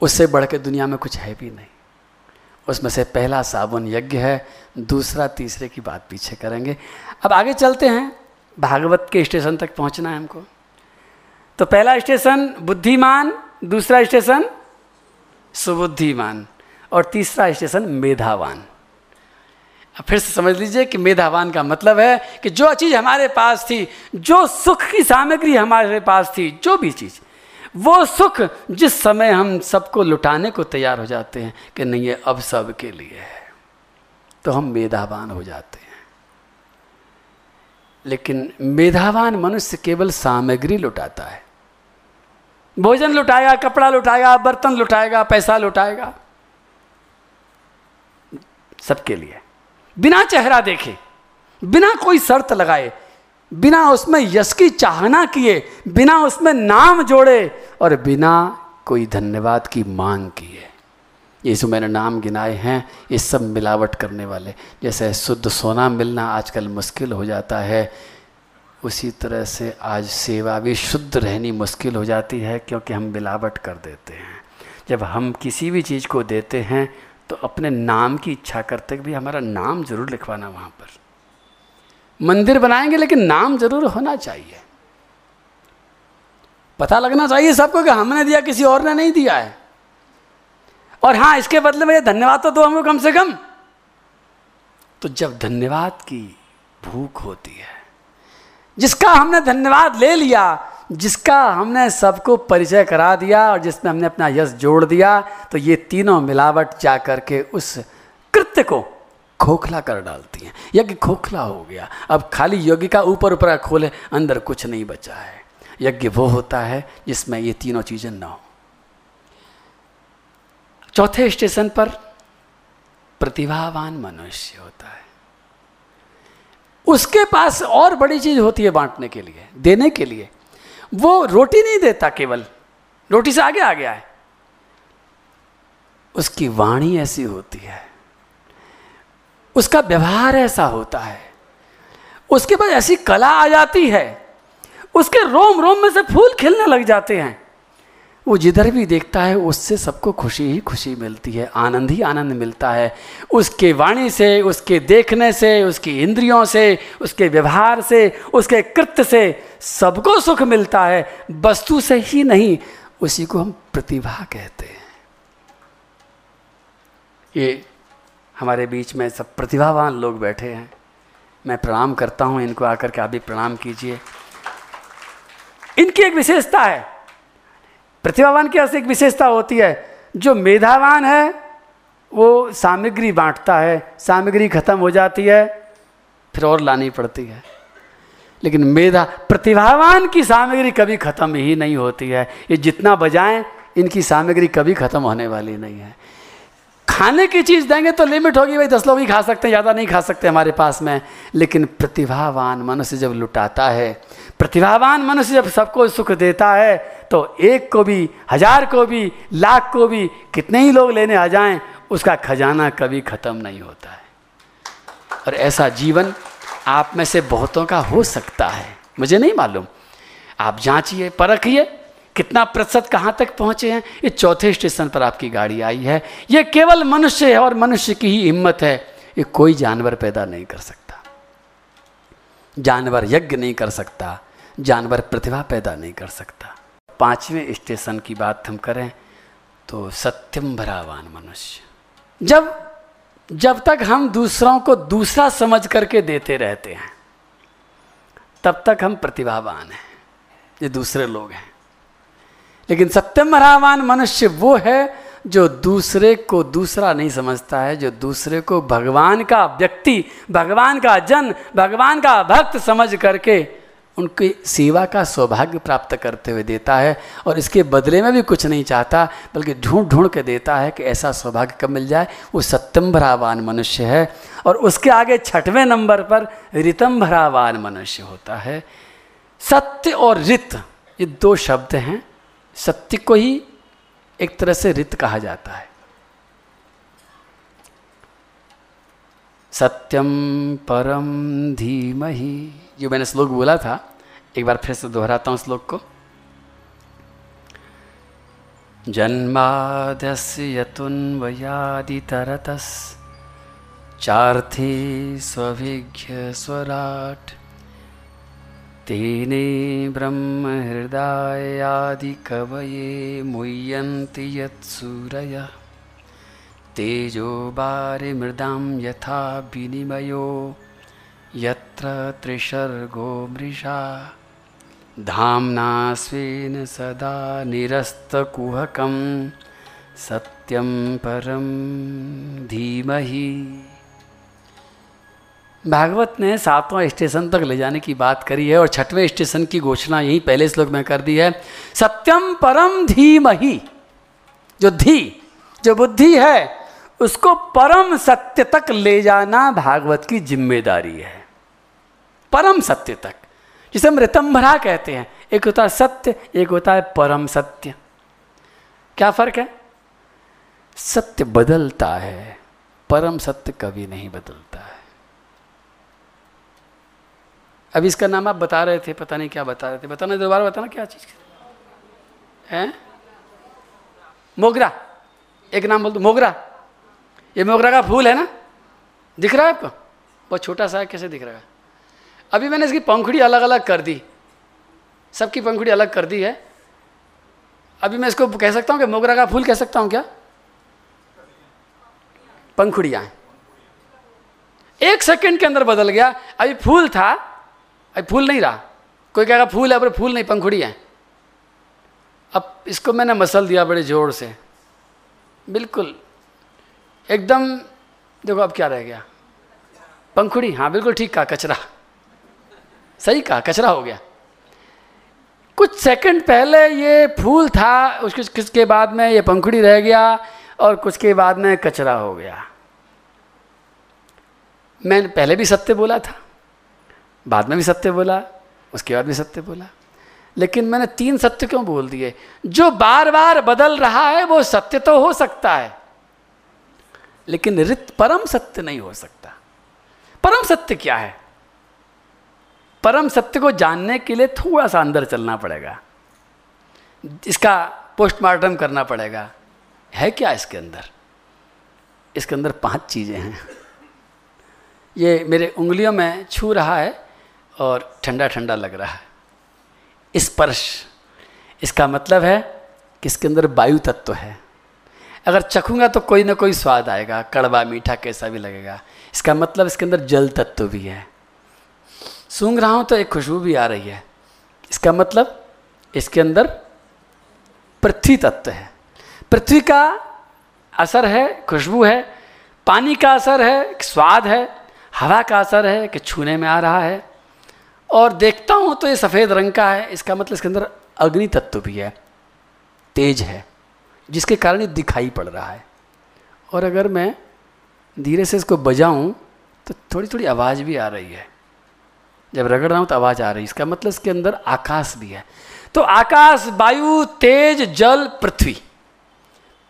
उससे बढ़ के दुनिया में कुछ है भी नहीं। उसमें से पहला साबुन यज्ञ है, दूसरा, तीसरे की बात पीछे करेंगे। अब आगे चलते हैं, भागवत के स्टेशन तक पहुंचना है हमको। तो पहला स्टेशन बुद्धिमान, दूसरा स्टेशन सुबुद्धिमान, और तीसरा स्टेशन मेधावान। अब फिर से समझ लीजिए कि मेधावान का मतलब है कि जो चीज़ हमारे पास थी, जो सुख की सामग्री हमारे पास थी, जो भी चीज़, वो सुख जिस समय हम सबको लुटाने को तैयार हो जाते हैं कि नहीं ये अब सब के लिए है, तो हम मेधावान हो जाते हैं। लेकिन मेधावान मनुष्य केवल सामग्री लुटाता है, भोजन लुटाएगा, कपड़ा लुटाएगा, बर्तन लुटाएगा, पैसा लुटाएगा, सबके लिए, बिना चेहरा देखे, बिना कोई शर्त लगाए, बिना उसमें यश की चाहना किए, बिना उसमें नाम जोड़े और बिना कोई धन्यवाद की मांग किए। ये जो मैंने नाम गिनाए हैं ये सब मिलावट करने वाले। जैसे शुद्ध सोना मिलना आजकल मुश्किल हो जाता है, उसी तरह से आज सेवा भी शुद्ध रहनी मुश्किल हो जाती है, क्योंकि हम मिलावट कर देते हैं। जब हम किसी भी चीज़ को देते हैं तो अपने नाम की इच्छा करते भी हमारा नाम ज़रूर लिखवाना वहाँ पर। मंदिर बनाएंगे लेकिन नाम ज़रूर होना चाहिए, पता लगना चाहिए सबको कि हमने दिया, किसी और ने नहीं दिया है। और हाँ, इसके बदले में धन्यवाद तो दो हमको कम से कम। तो जब धन्यवाद की भूख होती है, जिसका हमने धन्यवाद ले लिया, जिसका हमने सबको परिचय करा दिया और जिसमें हमने अपना यश जोड़ दिया, तो ये तीनों मिलावट जा करके उस कृत्य को खोखला कर डालती हैं। यज्ञ खोखला हो गया, अब खाली योगी का ऊपर ऊपर खोले, अंदर कुछ नहीं बचा है। यज्ञ वो होता है जिसमें ये तीनों चीज़ें ना हो। चौथे स्टेशन पर प्रतिभावान मनुष्य होता है, उसके पास और बड़ी चीज़ होती है बांटने के लिए, देने के लिए। वो रोटी नहीं देता, केवल रोटी से आगे आ गया है। उसकी वाणी ऐसी होती है, उसका व्यवहार ऐसा होता है, उसके पास ऐसी कला आ जाती है, उसके रोम रोम में से फूल खिलने लग जाते हैं। वो जिधर भी देखता है उससे सबको खुशी ही खुशी मिलती है, आनंद ही आनंद मिलता है। उसके वाणी से, उसके देखने से, उसकी इंद्रियों से, उसके व्यवहार से, उसके कृत्य से सबको सुख मिलता है, वस्तु से ही नहीं। उसी को हम प्रतिभा कहते हैं। ये हमारे बीच में सब प्रतिभावान लोग बैठे हैं, मैं प्रणाम करता हूँ इनको, आकर के आप भी प्रणाम कीजिए। इनकी एक विशेषता है, प्रतिभावान की ऐसी एक विशेषता होती है। जो मेधावान है वो सामग्री बांटता है, सामग्री खत्म हो जाती है फिर और लानी पड़ती है, लेकिन मेधा प्रतिभावान की सामग्री कभी खत्म ही नहीं होती है। ये जितना बजाएं इनकी सामग्री कभी खत्म होने वाली नहीं है। खाने की चीज़ देंगे तो लिमिट होगी, भाई दस लोग ही खा सकते हैं, ज़्यादा नहीं खा सकते हमारे पास में। लेकिन प्रतिभावान मनुष्य जब लुटाता है, प्रतिभावान मनुष्य जब सबको सुख देता है, तो एक को भी, हजार को भी, लाख को भी, कितने ही लोग लेने आ जाएं, उसका खजाना कभी ख़त्म नहीं होता है। और ऐसा जीवन आप में से बहुतों का हो सकता है, मुझे नहीं मालूम। आप जांचिए, परखिए कितना प्रतिशत कहाँ तक पहुँचे हैं। ये चौथे स्टेशन पर आपकी गाड़ी आई है। ये केवल मनुष्य है और मनुष्य की ही हिम्मत है, ये कोई जानवर पैदा नहीं कर सकता, जानवर यज्ञ नहीं कर सकता, जानवर प्रतिभा पैदा नहीं कर सकता। पांचवें स्टेशन की बात हम करें तो सत्यंभरावान मनुष्य, जब जब तक हम दूसरों को दूसरा समझ करके देते रहते हैं तब तक हम प्रतिभावान हैं, ये दूसरे लोग हैं। लेकिन सत्यंभरावान मनुष्य वो है जो दूसरे को दूसरा नहीं समझता है, जो दूसरे को भगवान का व्यक्ति, भगवान का जन, भगवान का भक्त समझ करके उनकी सेवा का सौभाग्य प्राप्त करते हुए देता है, और इसके बदले में भी कुछ नहीं चाहता, बल्कि ढूंढ ढूंढ के देता है कि ऐसा सौभाग्य कब मिल जाए। वो सत्यंभरावान मनुष्य है। और उसके आगे छठवें नंबर पर ऋतंभरावान मनुष्य होता है। सत्य और ऋत, ये दो शब्द हैं। सत्य को ही एक तरह से ऋत कहा जाता है। सत्यम परम धीमहि, जो मैंने श्लोक बोला था, एक बार फिर से दोहराता हूँ श्लोक को। जन्माद्यस्य यतुन्वयादितरतस् चार्थे स्वभिज्ञ स्वराट तेने ब्रह्म हृदयादि कवये मुह्यन्ति यत्सूरयः तेजो बारिमृदां यथा विनिमयो यत्र त्रिसर्गो मृषा धाम्ना स्वेन सदा निरस्तकुहकं सत्यं परं धीमहि। भागवत ने सातवां स्टेशन तक ले जाने की बात करी है और छठवें स्टेशन की घोषणा यहीं पहले श्लोक में कर दी है। सत्यम परम धीमहि, जो धी, जो बुद्धि है, उसको परम सत्य तक ले जाना भागवत की जिम्मेदारी है। परम सत्य तक, जिसे हम ऋतंभरा कहते हैं। एक होता है सत्य, एक होता है परम सत्य। क्या फ़र्क है? सत्य बदलता है, परम सत्य कभी नहीं बदलता है। अब इसका नाम आप बता रहे थे, पता नहीं क्या बता रहे थे, बताना दोबारा, बताना क्या चीज़ है। मोगरा, एक नाम बोल दो, मोगरा। ये मोगरा का फूल है ना, दिख रहा है आपको? बहुत छोटा सा है, कैसे दिख रहा है? अभी मैंने इसकी पंखुड़ी अलग अलग कर दी, सबकी पंखुड़ी अलग कर दी है। अभी मैं इसको कह सकता हूँ कि मोगरा का फूल कह सकता हूँ क्या? पंखुड़ियाँ हैं, एक सेकंड के अंदर बदल गया। अभी फूल था, अभी फूल नहीं रहा। कोई कहेगा फूल है, पर फूल नहीं, पंखुड़ियाँ हैं। अब इसको मैंने मसल दिया बड़े ज़ोर से, बिल्कुल एकदम। देखो अब क्या रह गया? पंखुड़ी। हाँ बिल्कुल ठीक कहा, कचरा, सही कहा, कचरा हो गया। कुछ सेकंड पहले ये फूल था, उसके किसके बाद में ये पंखुड़ी रह गया, और कुछ के बाद में कचरा हो गया। मैंने पहले भी सत्य बोला था, बाद में भी सत्य बोला, उसके बाद भी सत्य बोला, लेकिन मैंने तीन सत्य क्यों बोल दिए? जो बार बार बदल रहा है वो सत्य तो हो सकता है, लेकिन रित परम सत्य नहीं हो सकता। परम सत्य क्या है? परम सत्य को जानने के लिए थोड़ा सा अंदर चलना पड़ेगा, इसका पोस्टमार्टम करना पड़ेगा। है क्या इसके अंदर? इसके अंदर पांच चीज़ें हैं। ये मेरे उंगलियों में छू रहा है और ठंडा ठंडा लग रहा है, स्पर्श। इसका मतलब है कि इसके अंदर वायु तत्व है। अगर चखूँगा तो कोई ना कोई स्वाद आएगा, कड़वा मीठा कैसा भी लगेगा। इसका मतलब इसके अंदर जल तत्व भी है। सूंघ रहा हूँ तो एक खुशबू भी आ रही है, इसका मतलब इसके अंदर पृथ्वी तत्व है। पृथ्वी का असर है, खुशबू है। पानी का असर है, स्वाद है। हवा का असर है कि छूने में आ रहा है, और देखता हूँ तो ये सफ़ेद रंग का है, इसका मतलब इसके अंदर अग्नि तत्व भी है, तेज है, जिसके कारण ये दिखाई पड़ रहा है। और अगर मैं धीरे से इसको बजाऊँ तो थोड़ी थोड़ी आवाज़ भी आ रही है, जब रगड़ रहा हूँ तो आवाज़ आ रही है, इसका मतलब इसके अंदर आकाश भी है। तो आकाश, वायु, तेज, जल, पृथ्वी,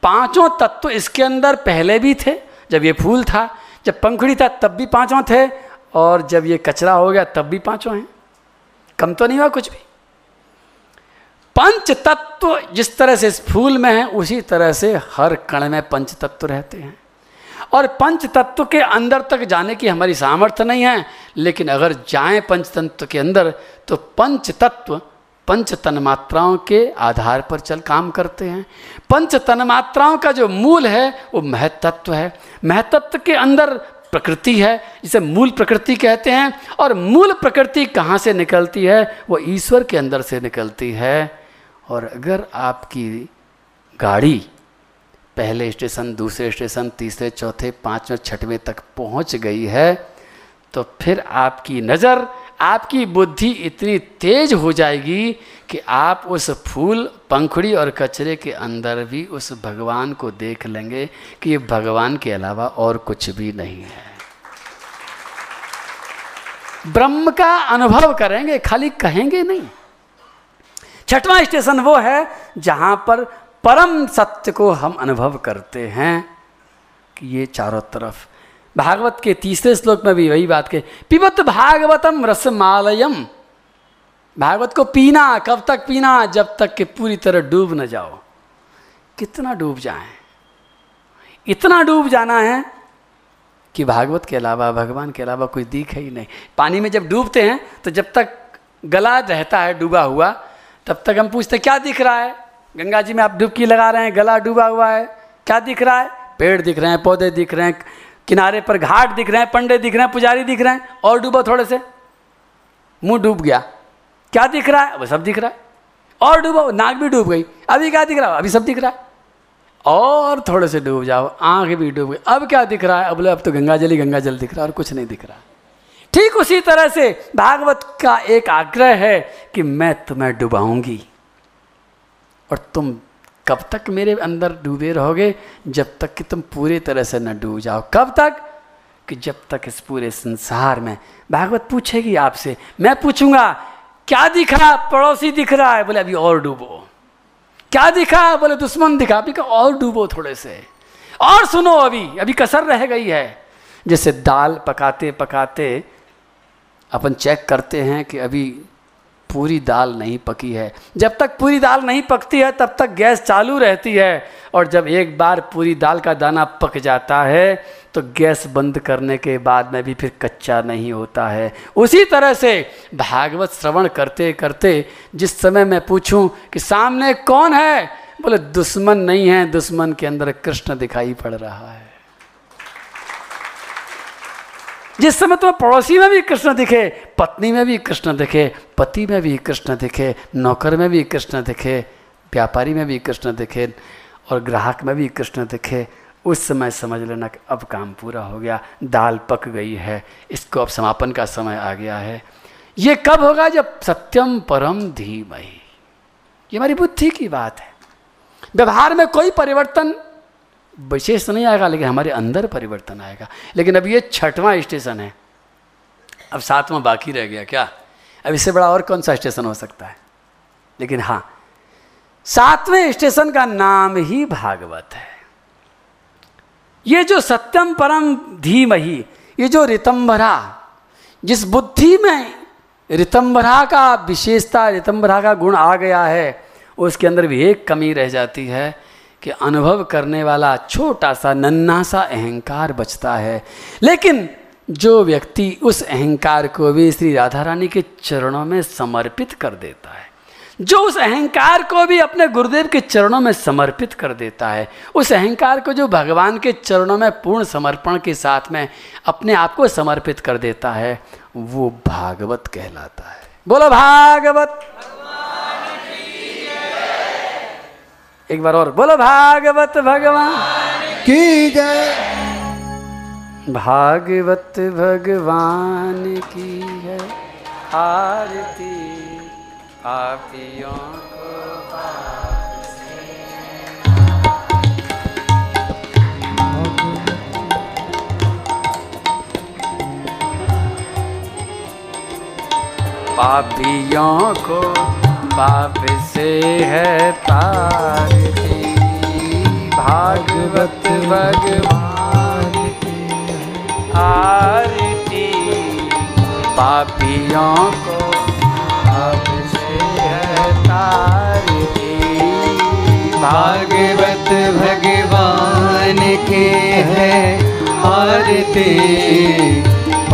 पांचों तत्व इसके अंदर पहले भी थे। जब ये फूल था, जब पंखुड़ी था, तब भी पांचों थे, और जब ये कचरा हो गया तब भी पांचों हैं। कम तो नहीं हुआ कुछ भी। पंच तत्व जिस तरह से इस फूल में है, उसी तरह से हर कण में पंच तत्व रहते हैं, और पंच तत्व के अंदर तक जाने की हमारी सामर्थ्य नहीं है, लेकिन अगर जाएं पंच तत्व के अंदर तो पंच तत्व पंच तन्मात्राओं के आधार पर चल काम करते हैं। पंच तन्मात्राओं का जो मूल है वो महतत्व है। महतत्व के अंदर प्रकृति है, जिसे मूल प्रकृति कहते हैं, और मूल प्रकृति कहाँ से निकलती है? वो ईश्वर के अंदर से निकलती है। और अगर आपकी गाड़ी पहले स्टेशन, दूसरे स्टेशन, तीसरे, चौथे, पाँचवें, छठवें तक पहुँच गई है, तो फिर आपकी नज़र, आपकी बुद्धि इतनी तेज हो जाएगी कि आप उस फूल, पंखुड़ी और कचरे के अंदर भी उस भगवान को देख लेंगे कि ये भगवान के अलावा और कुछ भी नहीं है। ब्रह्म का अनुभव करेंगे, खाली कहेंगे नहीं। छठवां स्टेशन वो है जहाँ पर परम सत्य को हम अनुभव करते हैं कि ये चारों तरफ। भागवत के तीसरे श्लोक में भी वही बात कही, पिबत भागवतम रसमालयम। भागवत को पीना, कब तक पीना? जब तक कि पूरी तरह डूब न जाओ। कितना डूब जाएं? इतना डूब जाना है कि भागवत के अलावा, भगवान के अलावा कोई दिखे ही नहीं। पानी में जब डूबते हैं तो जब तक गला रहता है डूबा हुआ, तब तक हम पूछते क्या दिख रहा है। गंगा जी में आप डुबकी लगा रहे हैं, गला डूबा हुआ है, क्या दिख रहा है? पेड़ दिख रहे हैं, पौधे दिख रहे हैं, किनारे पर घाट दिख रहे हैं, पंडे दिख रहे हैं, पुजारी दिख रहे हैं। और डूबो थोड़े से, मुंह डूब गया, क्या दिख रहा है? वो सब दिख रहा है। और डूबो, नाक भी डूब गई, अभी क्या दिख रहा है? अभी सब दिख रहा है। और थोड़े से डूब जाओ, आँख भी डूब गई, अब क्या दिख रहा है? अब बोले अब तो गंगा जल ही गंगा जल दिख रहा है, और कुछ नहीं दिख रहा। ठीक उसी तरह से भागवत का एक आग्रह है कि मैं तुम्हें डुबाऊँगी और तुम कब तक मेरे अंदर डूबे रहोगे? जब तक कि तुम पूरे तरह से न डूब जाओ। कब तक? कि जब तक इस पूरे संसार में भागवत पूछेगी आपसे, मैं पूछूंगा क्या दिखा? पड़ोसी दिख रहा है, बोले अभी और डूबो। क्या दिखा? बोले दुश्मन दिखा, अभी और डूबो थोड़े से, और सुनो अभी अभी कसर रह गई है। जैसे दाल पकाते पकाते अपन चेक करते हैं कि अभी पूरी दाल नहीं पकी है। जब तक पूरी दाल नहीं पकती है तब तक गैस चालू रहती है, और जब एक बार पूरी दाल का दाना पक जाता है तो गैस बंद करने के बाद में भी फिर कच्चा नहीं होता है। उसी तरह से भागवत श्रवण करते करते जिस समय मैं पूछूं कि सामने कौन है, बोले दुश्मन नहीं है, दुश्मन के अंदर कृष्ण दिखाई पड़ रहा है। जिस समय तुम्हें पड़ोसी में भी कृष्ण दिखे, पत्नी में भी कृष्ण दिखे, पति में भी कृष्ण दिखे, नौकर में भी कृष्ण दिखे, व्यापारी में भी कृष्ण दिखे और ग्राहक में भी कृष्ण दिखे, उस समय समझ लेना कि अब काम पूरा हो गया, दाल पक गई है, इसको अब समापन का समय आ गया है। ये कब होगा? जब सत्यम परम धीमहि। ये हमारी बुद्धि की बात है। व्यवहार में कोई परिवर्तन विशेष नहीं आएगा, लेकिन हमारे अंदर परिवर्तन आएगा। लेकिन अब ये छठवां स्टेशन है, अब सातवां बाकी रह गया। क्या अब इससे बड़ा और कौन सा स्टेशन हो सकता है? लेकिन हाँ, सातवें स्टेशन का नाम ही भागवत है। ये जो सत्यम परम धीमहि, ये जो ऋतंभरा, जिस बुद्धि में ऋतंभरा का विशेषता, ऋतंभरा का गुण आ गया है, उसके अंदर भी एक कमी रह जाती है कि अनुभव करने वाला छोटा सा नन्हा सा अहंकार बचता है। लेकिन जो व्यक्ति उस अहंकार को भी श्री राधा रानी के चरणों में समर्पित कर देता है, जो उस अहंकार को भी अपने गुरुदेव के चरणों में समर्पित कर देता है, उस अहंकार को जो भगवान के चरणों में पूर्ण समर्पण के साथ में अपने आप को समर्पित कर देता है, वो भागवत कहलाता है। बोलो भागवत। एक बार और बोलो भागवत भगवान की जय। भागवत भगवान की है आरती, पापियों को पाप से, पापियों को पाप से है तारती, भागवत भगवान की आरती, पापियों को पाप से है तारती, भागवत भगवान की है आरती,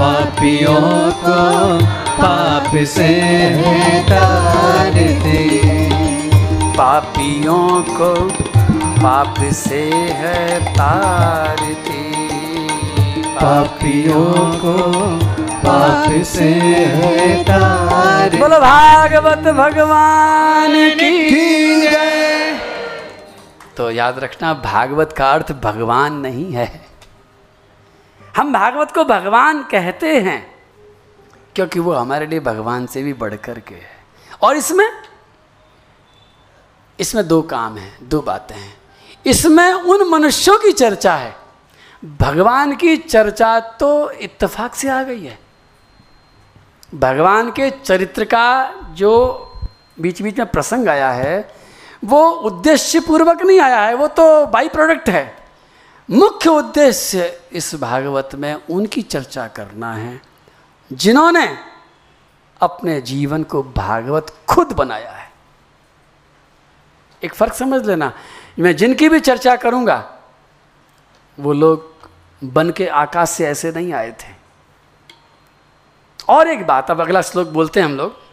पापियों को पाप से है तारती, पापियों को पाप से है तारती, पापियों को पाप से है तारती। बोलो भागवत भगवान की जय। तो याद रखना, भागवत का अर्थ भगवान नहीं है। हम भागवत को भगवान कहते हैं क्योंकि वो हमारे लिए भगवान से भी बढ़कर के है। और इसमें इसमें दो काम हैं, दो बातें हैं। इसमें उन मनुष्यों की चर्चा है, भगवान की चर्चा तो इत्तफाक से आ गई है। भगवान के चरित्र का जो बीच बीच में प्रसंग आया है वो उद्देश्य पूर्वक नहीं आया है, वो तो बाई प्रोडक्ट है। मुख्य उद्देश्य इस भागवत में उनकी चर्चा करना है जिन्होंने अपने जीवन को भागवत खुद बनाया है। एक फर्क समझ लेना, मैं जिनकी भी चर्चा करूंगा वो लोग बन के आकाश से ऐसे नहीं आए थे। और एक बात, अब अगला श्लोक बोलते हैं हम लोग।